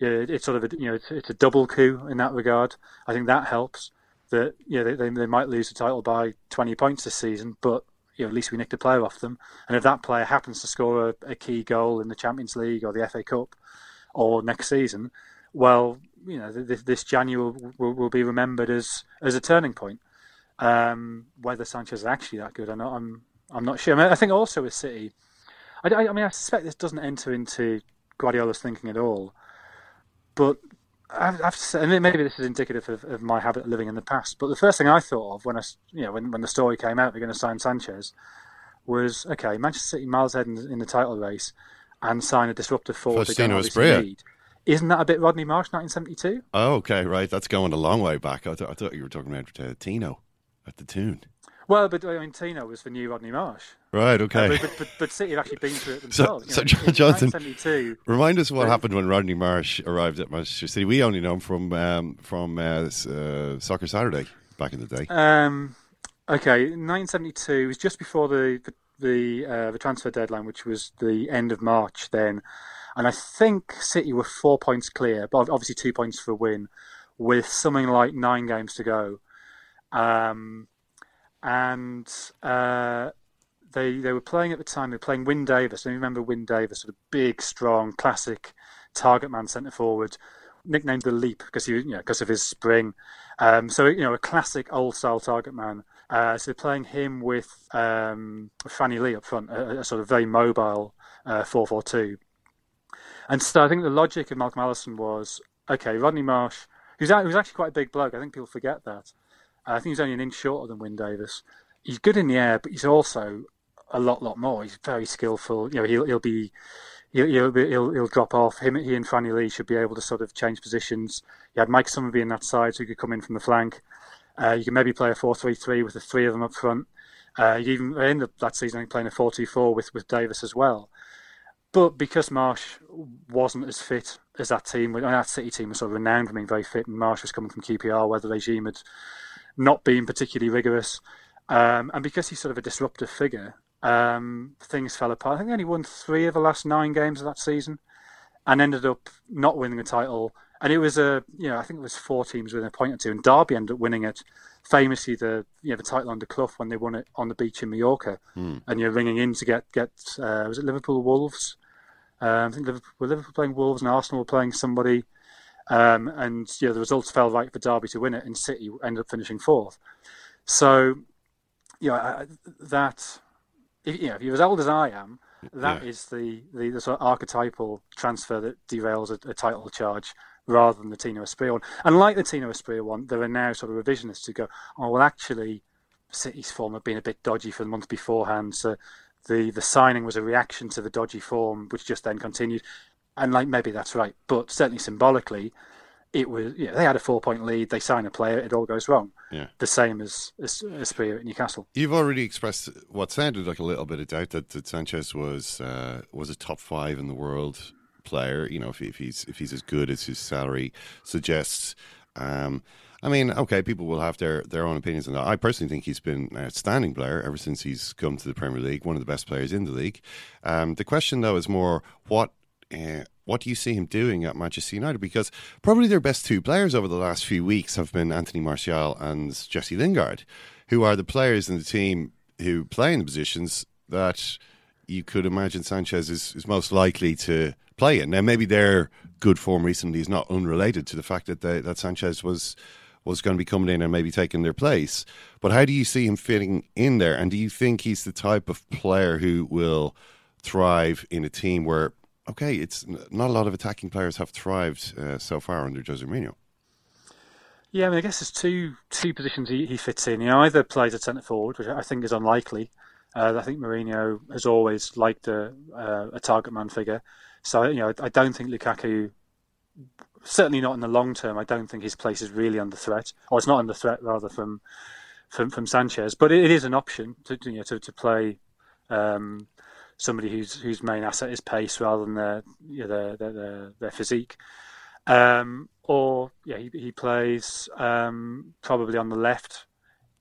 it's sort of it's a double coup in that regard. I think that helps. That they might lose the title by 20 points this season, but at least we nicked a player off them. And if that player happens to score a key goal in the Champions League or the FA Cup or next season, well, this January will be remembered as a turning point. Whether Sanchez is actually that good or not, I'm not sure. I mean, I think also with City, I mean, I suspect this doesn't enter into Guardiola's thinking at all. But I've said, and maybe this is indicative of my habit of living in the past. But the first thing I thought of when the story came out, they're going to sign Sanchez, was okay. Manchester City miles ahead in the title race, and sign a disruptive forward. Tino Asprilla. Isn't that a bit Rodney Marsh, 1972? Oh, okay, right. That's going a long way back. I thought you were talking about Tino at the tune. Well, but I mean, Tino was the new Rodney Marsh. Right, okay. But City have actually been through it themselves. So, Jonathan, remind us what happened when Rodney Marsh arrived at Manchester City. We only know him from Soccer Saturday back in the day. Okay, 1972, it was just before the transfer deadline, which was the end of March then. And I think City were 4 points clear, but obviously 2 points for a win, with something like 9 games to go. They were playing at the time, they were playing Wyn Davies. And you remember Wyn Davies, sort of big, strong, classic target man centre forward, nicknamed the Leap because because of his spring. A classic old style target man. So playing him with Fanny Lee up front, a sort of very mobile 4-4-2. And so I think the logic of Malcolm Allison was, okay, Rodney Marsh, who's actually quite a big bloke. I think people forget that. I think he's only an inch shorter than Wyn Davies. He's good in the air, but he's also a lot more. He's very skillful. You know, he'll drop off. He and Franny Lee should be able to sort of change positions. You had Mike Summerby in that side, so he could come in from the flank. You can maybe play a 4-3-3 with the three of them up front. You even ended up that season playing a 4-2-4 with Davies as well. But because Marsh wasn't as fit as that team, that City team was sort of renowned for being very fit, and Marsh was coming from QPR, where the regime had not been particularly rigorous, and because he's sort of a disruptive figure, things fell apart. I think they only won 3 of the last 9 games of that season, and ended up not winning the title. And it was I think it was 4 teams within a point or two, and Derby ended up winning it. Famously, the title under Clough when they won it on the beach in Mallorca, and you're ringing in to get was it Liverpool Wolves? I think Liverpool playing Wolves and Arsenal were playing somebody, the results fell right for Derby to win it, and City ended up finishing 4th. So, if you're as old as I am, that is the sort of archetypal transfer that derails a title charge rather than the Tino Asprilla one. And like the Tino Asprilla one, there are now sort of revisionists who go, oh, well, actually, City's form had been a bit dodgy for the month beforehand, so the signing was a reaction to the dodgy form, which just then continued. And maybe that's right, but certainly symbolically, it was. They had a 4-point lead. They sign a player, it all goes wrong. Yeah. The same as Asprilla at Newcastle. You've already expressed what sounded like a little bit of doubt that Sanchez was a top 5 in the world player. You know, if he's as good as his salary suggests. I mean, okay, people will have their own opinions on that. I personally think he's been an outstanding player ever since he's come to the Premier League, one of the best players in the league. The question, though, is more what do you see him doing at Manchester United? Because probably their best 2 players over the last few weeks have been Anthony Martial and Jesse Lingard, who are the players in the team who play in the positions that you could imagine Sanchez is most likely to play in. Now, maybe their good form recently is not unrelated to the fact that Sanchez was going to be coming in and maybe taking their place. But how do you see him fitting in there? And do you think he's the type of player who will thrive in a team where, okay, it's not a lot of attacking players have thrived so far under Jose Mourinho? Yeah, I mean, I guess there's two positions he fits in. He either plays a centre forward, which I think is unlikely. I think Mourinho has always liked a target man figure. So, I don't think Lukaku, certainly not in the long term, I don't think his place is really under threat, or it's not under threat rather from Sanchez. But it is an option to play somebody whose main asset is pace rather than their physique. He plays probably on the left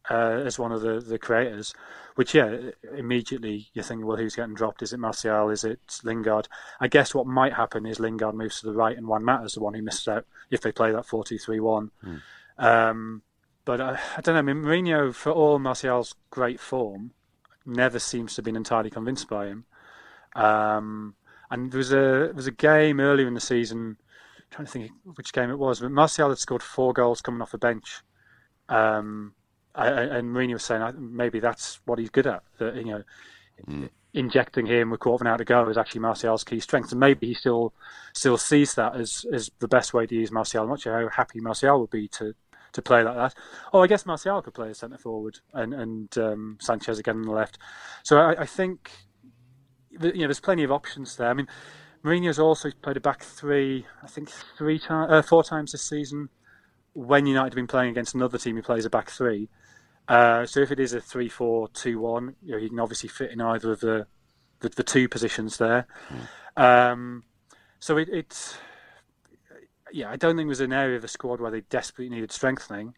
as one of the creators, which immediately you're thinking, well, who's getting dropped? Is it Martial? Is it Lingard? I guess what might happen is Lingard moves to the right and Juan Mata is the one who misses out if they play that 4-2-3-1. But I don't know. I mean, Mourinho, for all Martial's great form, never seems to have been entirely convinced by him. And there was a game earlier in the season, I'm trying to think which game it was, but Martial had scored 4 goals coming off the bench. And Mourinho was saying maybe that's what he's good at. That injecting him with quarter of an hour to go is actually Martial's key strength, and maybe he still sees that as the best way to use Martial. I'm not sure how happy Martial would be to play like that. Oh, I guess Martial could play as centre forward and Sanchez again on the left. So I think that, there's plenty of options there. I mean, Mourinho's also played a back three, I think four times this season, when United have been playing against another team who plays a back three. So if it is a 3-4-2-1, he can obviously fit in either of the two positions there. So it's... I don't think it was an area of the squad where they desperately needed strengthening.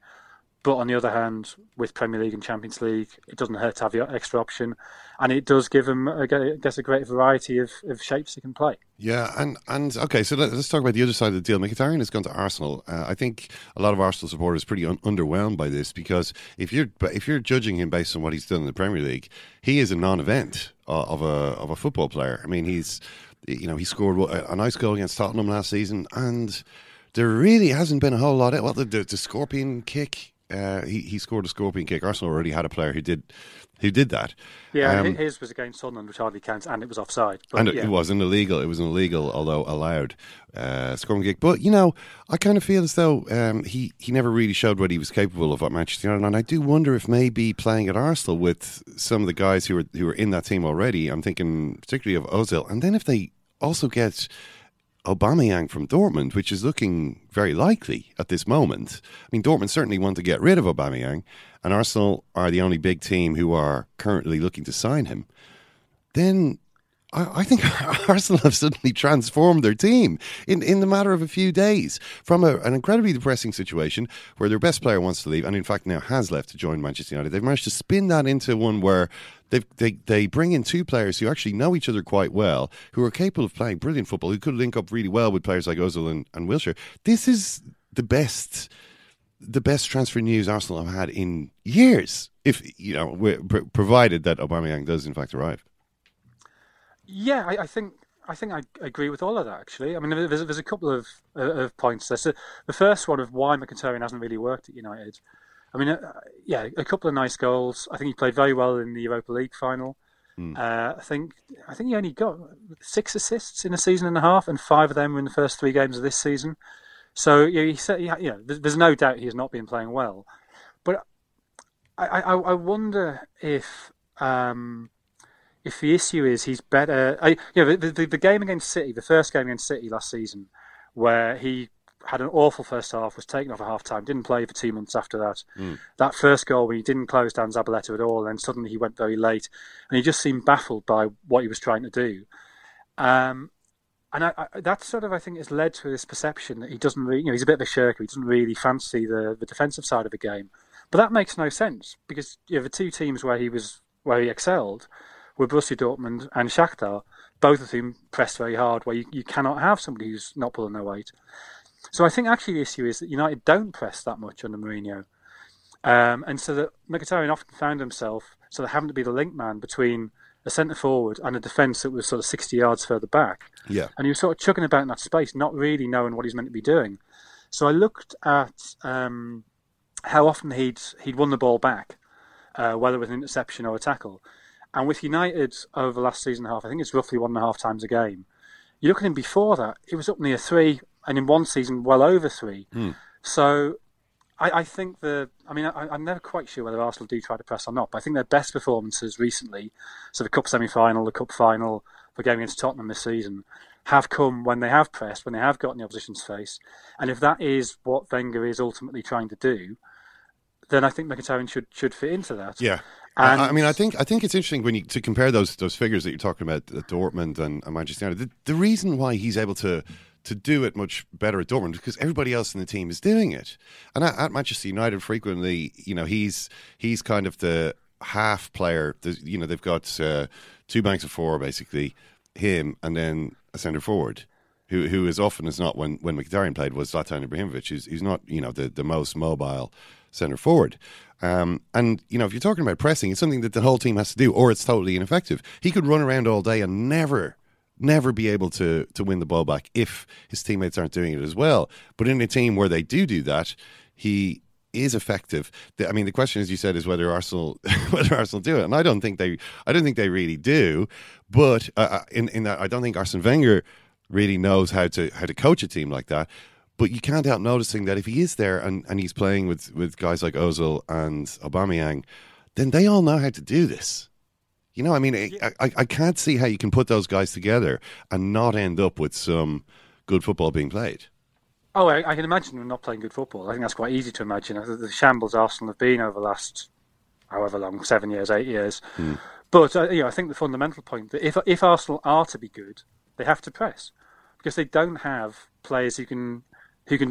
But on the other hand, with Premier League and Champions League, it doesn't hurt to have the extra option. And it does give them, I guess, a great variety of shapes they can play. Yeah, and okay, so let's talk about the other side of the deal. Mkhitaryan has gone to Arsenal. I think a lot of Arsenal supporters are pretty underwhelmed by this, because if you're judging him based on what he's done in the Premier League, he is a non-event of a football player. I mean, he scored a nice goal against Tottenham last season, and there really hasn't been a whole lot. The scorpion kick. He scored a scorpion kick. Arsenal already had a player who did that. Yeah, his was against Sunderland, which hardly counts, and it was offside. But, and it was an illegal. It was an illegal, although allowed, scorpion kick. But I kind of feel as though he never really showed what he was capable of at Manchester United, and I do wonder if maybe playing at Arsenal with some of the guys who were in that team already. I'm thinking particularly of Ozil, and then if they also get Aubameyang from Dortmund, which is looking very likely at this moment. I mean, Dortmund certainly want to get rid of Aubameyang, and Arsenal are the only big team who are currently looking to sign him. Then I think Arsenal have suddenly transformed their team in the matter of a few days, from an incredibly depressing situation where their best player wants to leave, and in fact now has left to join Manchester United. They've managed to spin that into one where they bring in two players who actually know each other quite well, who are capable of playing brilliant football, who could link up really well with players like Ozil and Wilshere. This is the best transfer news Arsenal have had in years, if provided that Aubameyang does in fact arrive. Yeah, I think I agree with all of that. Actually, I mean, there's a couple of points there. So the first one of why Mkhitaryan hasn't really worked at United. I mean, a couple of nice goals. I think he played very well in the Europa League final. I think he only got 6 assists in a season and a half, and 5 of them were in the first 3 games of this season. So there's no doubt he has not been playing well. But I wonder if the issue is he's better... The game against City, the first game against City last season, where he had an awful first half, was taken off at half-time, didn't play for 2 months after that. That first goal when he didn't close down Zabaleta at all, and suddenly he went very late, and he just seemed baffled by what he was trying to do. And that sort of, I think, has led to this perception that he doesn't really... he's a bit of a shirker. He doesn't really fancy the defensive side of the game. But that makes no sense, because the two teams where he excelled... were Borussia Dortmund and Shakhtar, both of whom pressed very hard, where you cannot have somebody who's not pulling their weight. So I think actually the issue is that United don't press that much under Mourinho. And so that Mkhitaryan often found himself sort of having to be the link man between a centre-forward and a defence that was sort of 60 yards further back. Yeah. And he was sort of chugging about in that space, not really knowing what he's meant to be doing. So I looked at how often he'd won the ball back, whether it was an interception or a tackle. And with United over the last season and a half, I think it's roughly 1.5 times a game. You look at him before that, it was up near 3, and in one season, well over 3. So I think I'm never quite sure whether Arsenal do try to press or not, but I think their best performances recently, so the Cup semi-final, the Cup final, the game against Tottenham this season, have come when they have pressed, when they have gotten the opposition's face. And if that is what Wenger is ultimately trying to do, then I think Mkhitaryan should fit into that. Yeah. And I mean, I think it's interesting when you to compare those figures that you're talking about at Dortmund and Manchester United. The reason why he's able to do it much better at Dortmund is because everybody else in the team is doing it. And at Manchester United, frequently, he's kind of the half player. They've got two banks of four, basically, him and then a centre forward, who as often as not when Mkhitaryan played was Zlatan Ibrahimovic, who's not the most mobile centre forward. If you're talking about pressing, it's something that the whole team has to do, or it's totally ineffective. He could run around all day and never be able to win the ball back if his teammates aren't doing it as well. But in a team where they do that, he is effective. I mean, the question, as you said, is whether Arsenal do it, and I don't think they really do. But in that, I don't think Arsene Wenger really knows how to coach a team like that. But you can't help noticing that if he is there and he's playing with guys like Ozil and Aubameyang, then they all know how to do this. You know, I mean, I can't see how you can put those guys together and not end up with some good football being played. Oh, I can imagine them not playing good football. I think that's quite easy to imagine. The shambles Arsenal have been over the last, however long, 7 years, 8 years. Mm. But I think the fundamental point that if Arsenal are to be good, they have to press, because they don't have players who can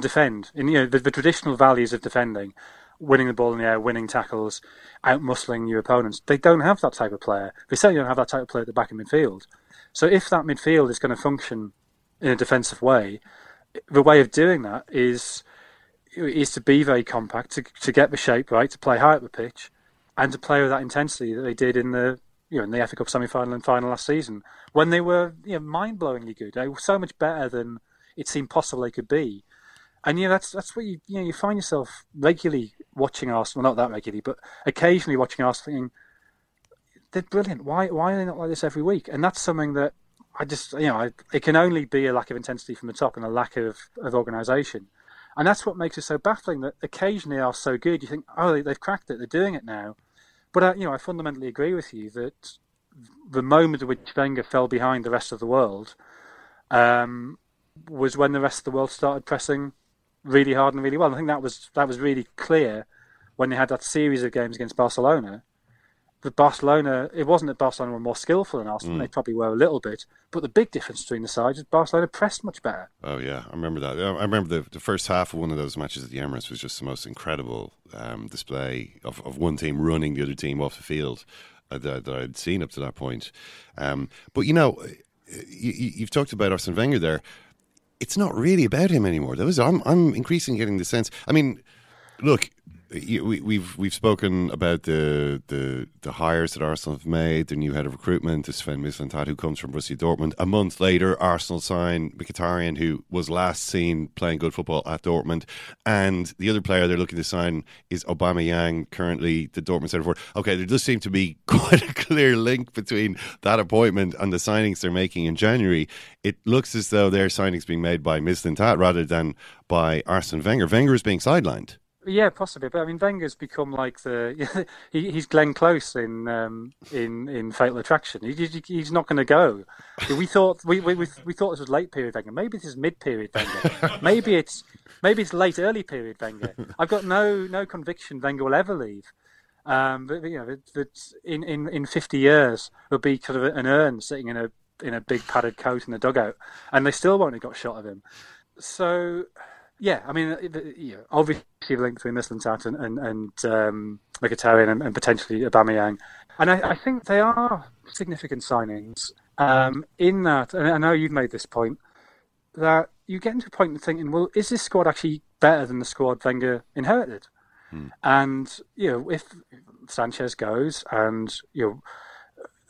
defend. And the traditional values of defending, winning the ball in the air, winning tackles, out-muscling your opponents. They don't have that type of player. They certainly don't have that type of player at the back of midfield. So if that midfield is going to function in a defensive way, the way of doing that is to be very compact, to get the shape right, to play high up the pitch, and to play with that intensity that they did in the FA Cup semi-final and final last season, when they were mind-blowingly good. They were so much better than it seemed possible they could be. And that's what you find yourself regularly watching Arsenal, not that regularly, but occasionally watching Arsenal thinking, they're brilliant. Why are they not like this every week? And that's something that I just, it can only be a lack of intensity from the top and a lack of organisation. And that's what makes it so baffling, that occasionally they are so good, you think, oh, they've cracked it, they're doing it now. But I fundamentally agree with you that the moment at which Wenger fell behind the rest of the world was when the rest of the world started pressing really hard and really well. I think that was really clear when they had that series of games against Barcelona. But Barcelona, it wasn't that Barcelona were more skillful than Arsenal. Mm. They probably were a little bit, but the big difference between the sides is Barcelona pressed much better. Oh yeah, I remember that. I remember the first half of one of those matches at the Emirates was just the most incredible display of one team running the other team off the field that I'd seen up to that point. But you've talked about Arsene Wenger there. It's not really about him anymore. I'm increasingly getting the sense. I mean, look, we've spoken about the hires that Arsenal have made. The new head of recruitment is Sven Mislintat, who comes from Borussia Dortmund. A month later, Arsenal signed Mkhitaryan, who was last seen playing good football at Dortmund. And the other player they're looking to sign is Aubameyang, currently the Dortmund centre forward. Okay, there does seem to be quite a clear link between that appointment and the signings they're making in January. It looks as though their signings being made by Mislintat rather than by Arsene Wenger. Wenger is being sidelined. Yeah, possibly, but I mean, Wenger's become like he's Glenn Close in Fatal Attraction. He's not going to go. We thought this was late period Wenger. Maybe this is mid period Wenger. Maybe it's late early period Wenger. I've got no conviction Wenger will ever leave. But in 50 years there'll be kind of an urn sitting in a big padded coat in the dugout, and they still won't have got shot of him. So. Yeah, I mean, obviously the link between Mislintat and Mkhitaryan and potentially Aubameyang. And I think they are significant signings in that, and I know you've made this point, that you get into a point of thinking, well, is this squad actually better than the squad Wenger inherited? Hmm. And, if Sanchez goes and,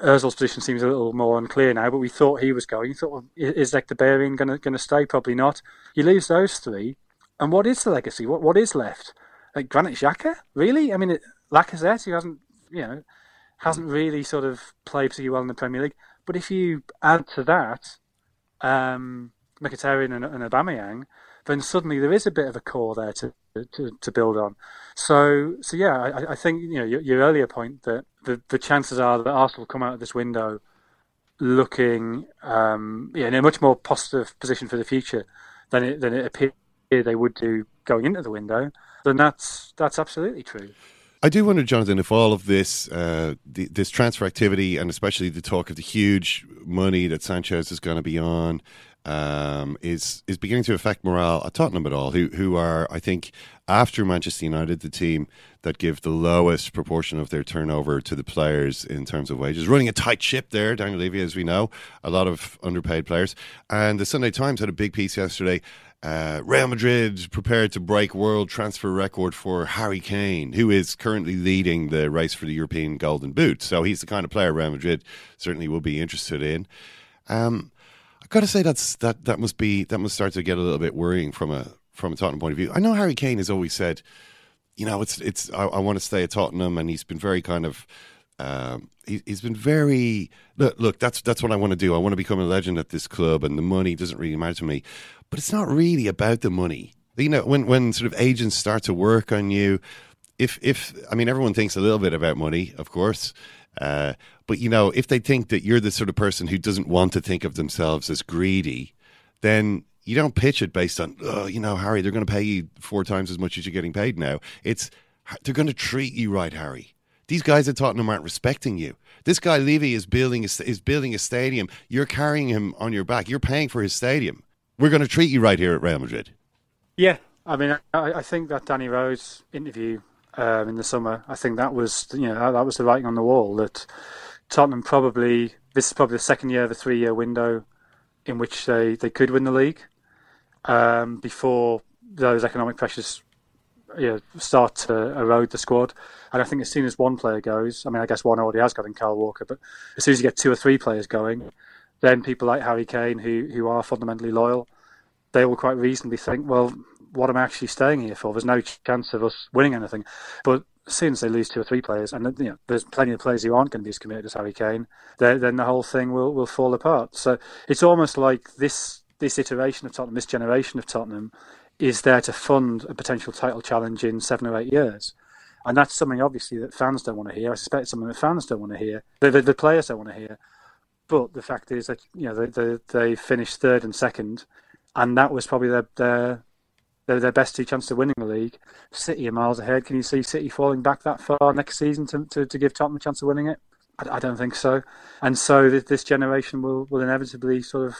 Ozil's position seems a little more unclear now, but we thought he was going. You thought, well, is Mkhitaryan going to stay? Probably not. You lose those three, and what is the legacy? What is left? Like Granit Xhaka, really? I mean, Lacazette, who hasn't really sort of played particularly well in the Premier League. But if you add to that Mkhitaryan and Aubameyang, then suddenly there is a bit of a core there to build on. So yeah, I think your earlier point that the chances are that Arsenal will come out of this window looking in a much more positive position for the future than it appeared they would do going into the window. Then that's absolutely true. I do wonder, Jonathan, if all of this this transfer activity, and especially the talk of the huge money that Sanchez is going to be on, is beginning to affect morale at Tottenham at all, who are, I think, after Manchester United, the team that give the lowest proportion of their turnover to the players in terms of wages. Running a tight ship there, Daniel Levy, as we know, a lot of underpaid players. And the Sunday Times had a big piece yesterday. Real Madrid prepared to break world transfer record for Harry Kane, who is currently leading the race for the European Golden Boot. So he's the kind of player Real Madrid certainly will be interested in. I've got to say that must start to get a little bit worrying from a Tottenham point of view. I know Harry Kane has always said you know, it's. I want to stay at Tottenham, and he's been very kind of. Look, that's what I want to do. I want to become a legend at this club, and the money doesn't really matter to me. But it's not really about the money. You know, when sort of agents start to work on you, if I mean, everyone thinks a little bit about money, of course. But you know, if they think that you're the sort of person who doesn't want to think of themselves as greedy, then you don't pitch it based on, oh, you know, Harry, they're going to pay you 4 times as much as you're getting paid now. It's, they're going to treat you right, Harry. These guys at Tottenham aren't respecting you. This guy Levy is building a stadium. You're carrying him on your back. You're paying for his stadium. We're going to treat you right here at Real Madrid. Yeah, I mean, I think that Danny Rose interview in the summer, I think that was, you know, that was the writing on the wall that Tottenham probably, this is probably the second year of the 3-year window in which they could win the league. Before those economic pressures, you know, start to erode the squad. And I think as soon as one player goes, I mean, I guess one already has got in Kyle Walker, but as soon as you get 2 or 3 players going, then people like Harry Kane, who are fundamentally loyal, they will quite reasonably think, well, what am I actually staying here for? There's no chance of us winning anything. But as soon as they lose 2 or 3 players, and you know, there's plenty of players who aren't going to be as committed as Harry Kane, then the whole thing will fall apart. So it's almost like this iteration of Tottenham, this generation of Tottenham, is there to fund a potential title challenge in 7 or 8 years. And that's something, obviously, that fans don't want to hear. I suspect something that fans don't want to hear. The players don't want to hear. But the fact is that, you know, they finished 3rd and 2nd, and that was probably their best 2 chances of winning the league. City are miles ahead. Can you see City falling back that far next season to give Tottenham a chance of winning it? I don't think so. And so this generation will inevitably sort of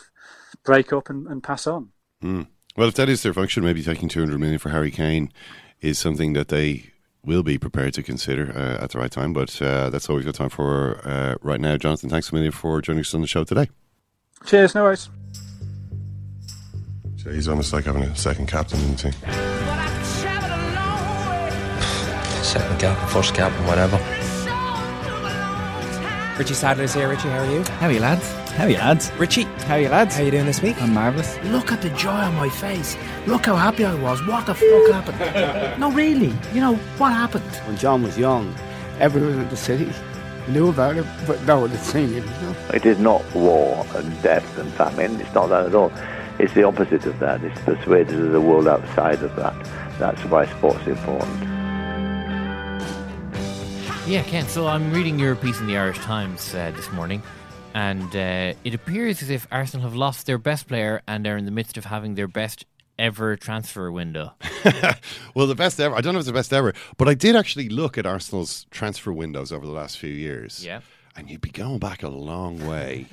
break up and pass on. Mm. Well, if that is their function, maybe taking $200 million for Harry Kane is something that they will be prepared to consider at the right time. But that's all we've got time for right now. Jonathan, thanks a million for joining us on the show today. Cheers, no worries. He's almost like having a second captain, isn't he? Second captain, first captain, whatever. Richie Sadler's here. Richie, how are you? How are you, lads? How are you, lads? Richie, how are you, lads? How are you doing this week? I'm marvellous. Look at the joy on my face. Look how happy I was. What the fuck happened? No, really. You know, what happened? When John was young, everyone in the city knew about it, but no one had seen it. You know? It is not war and death and famine. It's not that at all. It's the opposite of that. It's persuaded of the world outside of that. That's why sport's important. Yeah, Ken, so I'm reading your piece in the Irish Times this morning, and it appears as if Arsenal have lost their best player and are in the midst of having their best ever transfer window. Well, the best ever, I don't know if it's the best ever, but I did actually look at Arsenal's transfer windows over the last few years. Yeah. And you'd be going back a long way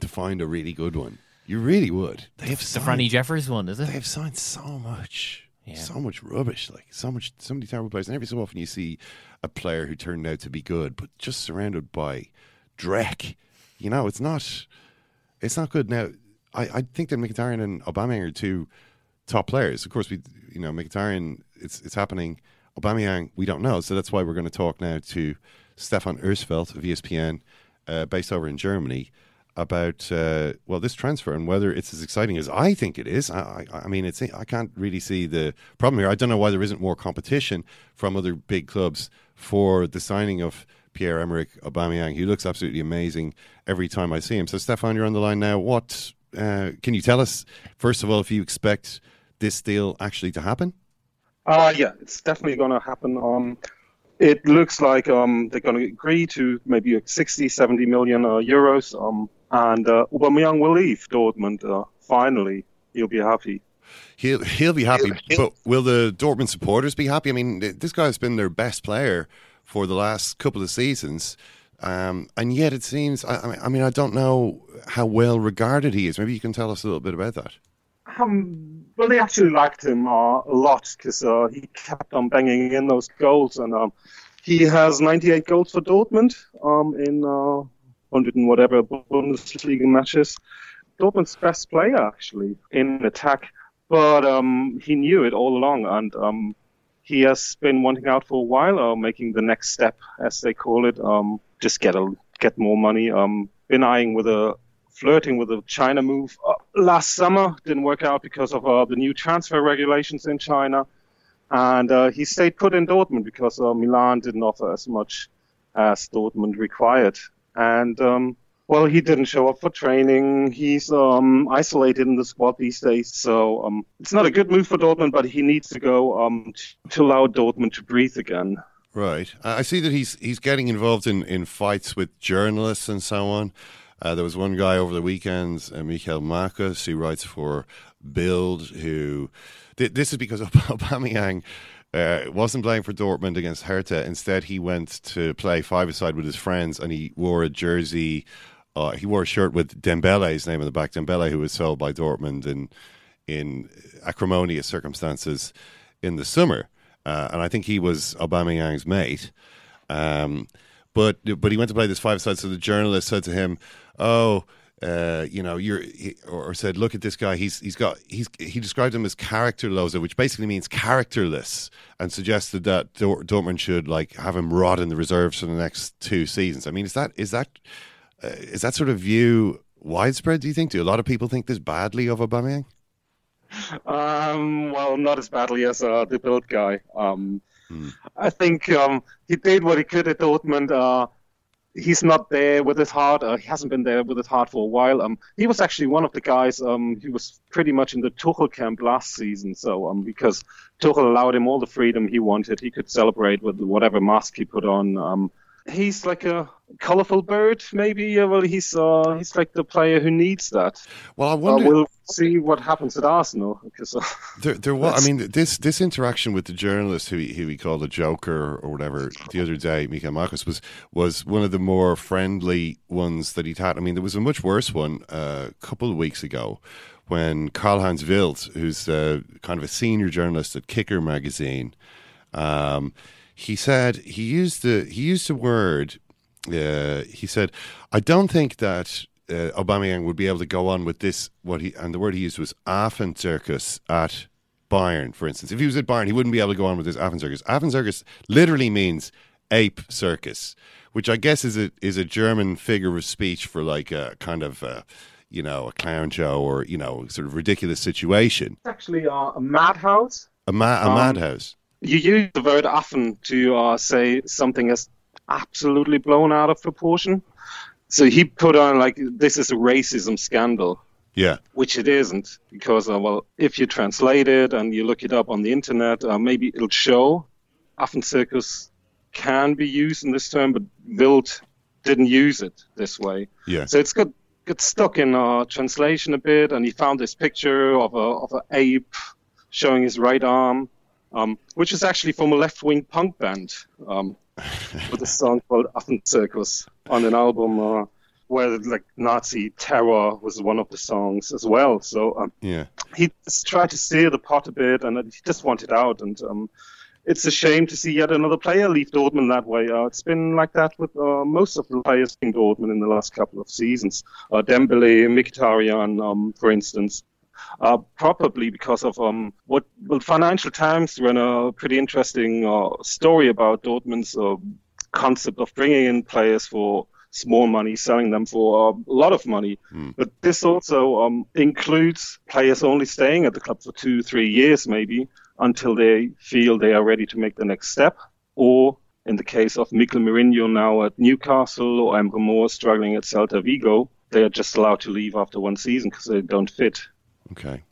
to find a really good one. You really would. They have signed, the Franny Jeffers one, is it? They have signed so much, so much rubbish, like so many terrible players. And every so often you see a player who turned out to be good, but just surrounded by dreck. You know, it's not good. Now, I think that Mkhitaryan and Aubameyang are 2 top players. Of course, we, you know, Mkhitaryan, it's happening. Aubameyang, we don't know. So that's why we're going to talk now to Stefan Ersfeld of ESPN, based over in Germany, about this transfer and whether it's as exciting as I think it is. I mean, I can't really see the problem here. I don't know why there isn't more competition from other big clubs for the signing of Pierre-Emerick Aubameyang. He looks absolutely amazing every time I see him. So, Stefan, you're on the line now. What can you tell us, first of all, if you expect this deal actually to happen? Yeah, it's definitely going to happen. It looks like they're going to agree to maybe 60, 70 million euros. And Aubameyang will leave Dortmund. Finally, he'll be happy. He'll be happy, but will the Dortmund supporters be happy? I mean, this guy's been their best player for the last couple of seasons, and yet it seems, I mean, I don't know how well regarded he is. Maybe you can tell us a little bit about that. Well, they actually liked him a lot because he kept on banging in those goals, and he has 98 goals for Dortmund in 100 and whatever Bundesliga matches. Dortmund's best player, actually, in attack. But he knew it all along, and he has been wanting out for a while, making the next step, as they call it, just get more money. Been eyeing flirting with a China move. Last summer didn't work out because of the new transfer regulations in China. And he stayed put in Dortmund because Milan didn't offer as much as Dortmund required. And, well, he didn't show up for training. He's isolated in the squad these days. So it's not a good move for Dortmund, but he needs to go to allow Dortmund to breathe again. Right. I see that he's getting involved in fights with journalists and so on. There was one guy over the weekend, Michael Marcus, who writes for Bild, who... This is because Aubameyang wasn't playing for Dortmund against Hertha. Instead, he went to play five-a-side with his friends, and he wore a jersey... he wore a shirt with Dembele's name on the back. Dembele, who was sold by Dortmund in acrimonious circumstances in the summer. And I think he was Aubameyang's mate. But he went to play this five-a-side, so the journalist said to him, said, look at this guy. He described him as characterloser, which basically means characterless, and suggested that Dortmund should have him rot in the reserves for the next two seasons. I mean, is that sort of view widespread, do you think? Do a lot of people think this badly of Aubameyang? Well, not as badly as the Bild guy. I think he did what he could at Dortmund. He's not there with his heart. He hasn't been there with his heart for a while. He was actually one of the guys. He was pretty much in the Tuchel camp last season. So because Tuchel allowed him all the freedom he wanted, he could celebrate with whatever mask he put on. He's like a colourful bird, maybe. Well, he's like the player who needs that. Well, I wonder. We'll see what happens at Arsenal. Because there was. I mean, this interaction with the journalist who he called a joker or whatever the other day, Michael Marcus, was one of the more friendly ones that he'd had. I mean, there was a much worse one a couple of weeks ago when Karl-Heinz Wildt, who's kind of a senior journalist at Kicker magazine, he said he used the word. He said, I don't think that Aubameyang would be able to go on with this. The word he used was Affenzirkus at Bayern, for instance. If he was at Bayern, he wouldn't be able to go on with this Affenzirkus. Affenzirkus literally means ape circus, which I guess is a German figure of speech for like a kind of. A clown show or sort of ridiculous situation. It's actually a madhouse. A madhouse. You use the word often to say something as absolutely blown out of proportion. So he put on this is a racism scandal. Yeah. Which it isn't because, if you translate it and you look it up on the internet, maybe it'll show. Affenzirkus can be used in this term, but Wildt didn't use it this way. Yeah. So it's got stuck in translation a bit, and he found this picture of an ape showing his right arm. Which is actually from a left-wing punk band with a song called Affenzirkus on an album where Nazi terror was one of the songs as well. So he just tried to steer the pot a bit, and he just wanted out. And it's a shame to see yet another player leave Dortmund that way. It's been like that with most of the players in Dortmund in the last couple of seasons. Dembele, Mkhitaryan, for instance. Probably because of Financial Times ran a pretty interesting story about Dortmund's concept of bringing in players for small money, selling them for a lot of money. But this also includes players only staying at the club for 2-3 years maybe until they feel they are ready to make the next step. Or in the case of Mikel Merino now at Newcastle or Emre Moore struggling at Celta Vigo, they are just allowed to leave after one season because they don't fit. Okay.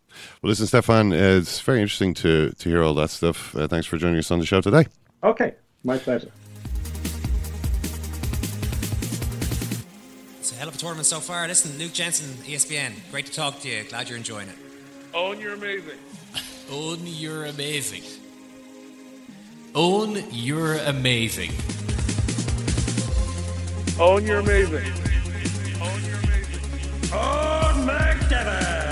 Well, listen, Stefan, it's very interesting to hear all that stuff. Thanks for joining us on the show today. Okay. My pleasure. It's a hell of a tournament so far. Listen, Luke Jensen, ESPN. Great to talk to you. Glad you're enjoying it. Owen, you're amazing. Owen, you're amazing. Owen, you're amazing. Owen, you're amazing. Owen, you're amazing. Owen McDevitt.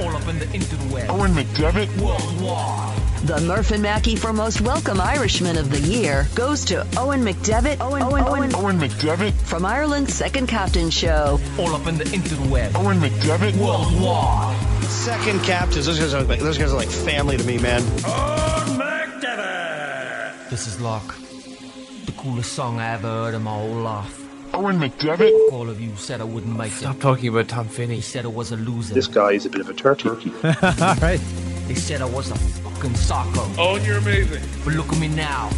All up in the interweb. Owen McDevitt worldwide. The Murph and Mackey for most welcome Irishman of the year goes to Owen McDevitt. Owen McDevitt from Ireland's Second Captains show. All up in the interweb. Owen McDevitt worldwide. Second Captains. Those guys are like family to me, man. Owen McDevitt. This is the coolest song I ever heard in my whole life. Owen McDevitt. All of you said I wouldn't make it. Stop talking about Tom Finney. He said I was a loser. This guy is a bit of a turkey. All right. They said I was a fucking soccer. Oh, you're amazing. But look at me now,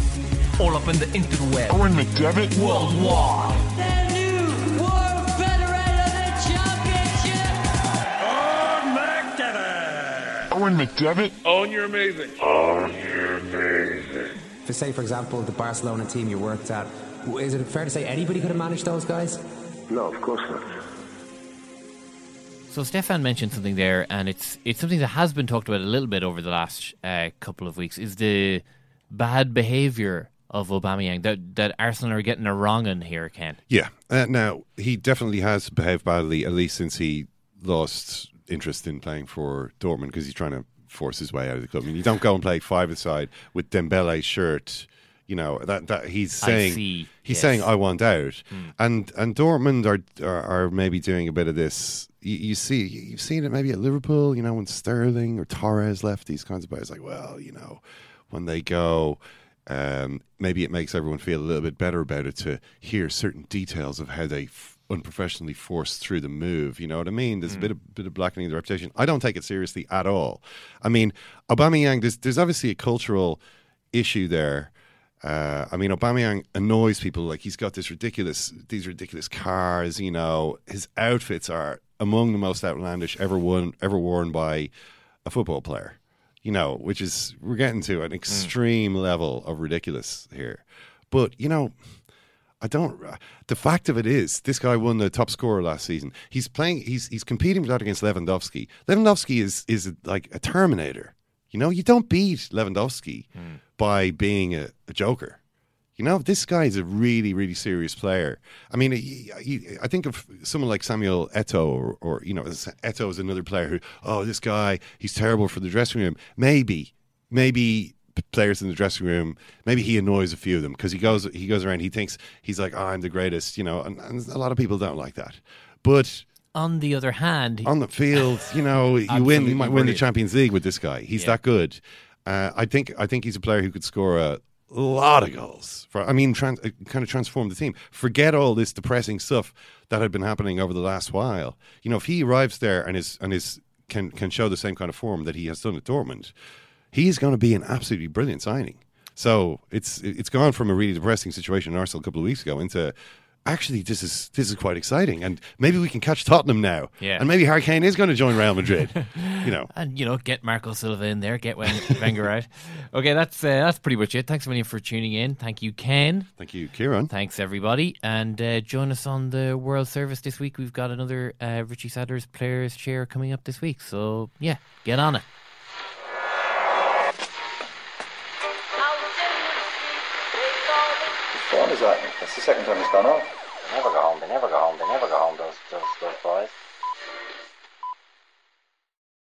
all up in the interweb. Owen McDevitt worldwide. The new world veteran of the championship. Owen McDevitt. Owen McDevitt. Owen, you're amazing. Owen, you're amazing. If, say, for example, the Barcelona team you worked at, is it fair to say anybody could have managed those guys? No, of course not. So Stefan mentioned something there, and it's something that has been talked about a little bit over the last couple of weeks, is the bad behaviour of Aubameyang, that Arsenal are getting a wrong in here, Ken. Yeah. Now, he definitely has behaved badly, at least since he lost interest in playing for Dortmund, because he's trying to force his way out of the club. I mean, you don't go and play five-a-side with Dembele's shirt. You know, that he's saying, he's saying, I want out. Mm. And Dortmund are maybe doing a bit of this. You've seen it maybe at Liverpool, you know, when Sterling or Torres left, these kinds of players. Like, well, you know, when they go, maybe it makes everyone feel a little bit better about it to hear certain details of how they unprofessionally forced through the move. You know what I mean? There's a bit of blackening of the reputation. I don't take it seriously at all. I mean, Aubameyang, there's obviously a cultural issue there. I mean, Aubameyang annoys people. Like, he's got these ridiculous cars, you know. His outfits are among the most outlandish ever worn by a football player, you know, which is, we're getting to an extreme level of ridiculous here. But, you know, the fact of it is, this guy won the top scorer last season. He's playing, he's competing for that against Lewandowski. Lewandowski is like a Terminator. You know, you don't beat Lewandowski by being a joker. You know, this guy is a really, really serious player. I mean, I think of someone like Samuel Eto'o, or you know, Eto'o is another player who, this guy, he's terrible for the dressing room. Maybe players in the dressing room, maybe he annoys a few of them because he goes around, he thinks he's like, I'm the greatest, you know, and a lot of people don't like that. But on the other hand, on the field, you know, you might win the Champions League with this guy. He's that good. I think he's a player who could score a lot of goals. Kind of transform the team. Forget all this depressing stuff that had been happening over the last while. You know, if he arrives there and can show the same kind of form that he has done at Dortmund, he's going to be an absolutely brilliant signing. So it's gone from a really depressing situation in Arsenal a couple of weeks ago into, actually, this is quite exciting, and maybe we can catch Tottenham now. Yeah. And maybe Harry Kane is going to join Real Madrid, you know. And, you know, get Marco Silva in there, get Wenger out. Okay, that's pretty much it. Thanks a million for tuning in. Thank you, Ken. Thank you, Kieran. Thanks, everybody. And join us on the World Service this week. We've got another Richie Sadler's Players' Chair coming up this week. So, yeah, get on it. What is that? That's the second time it's gone off. They never go home, those boys.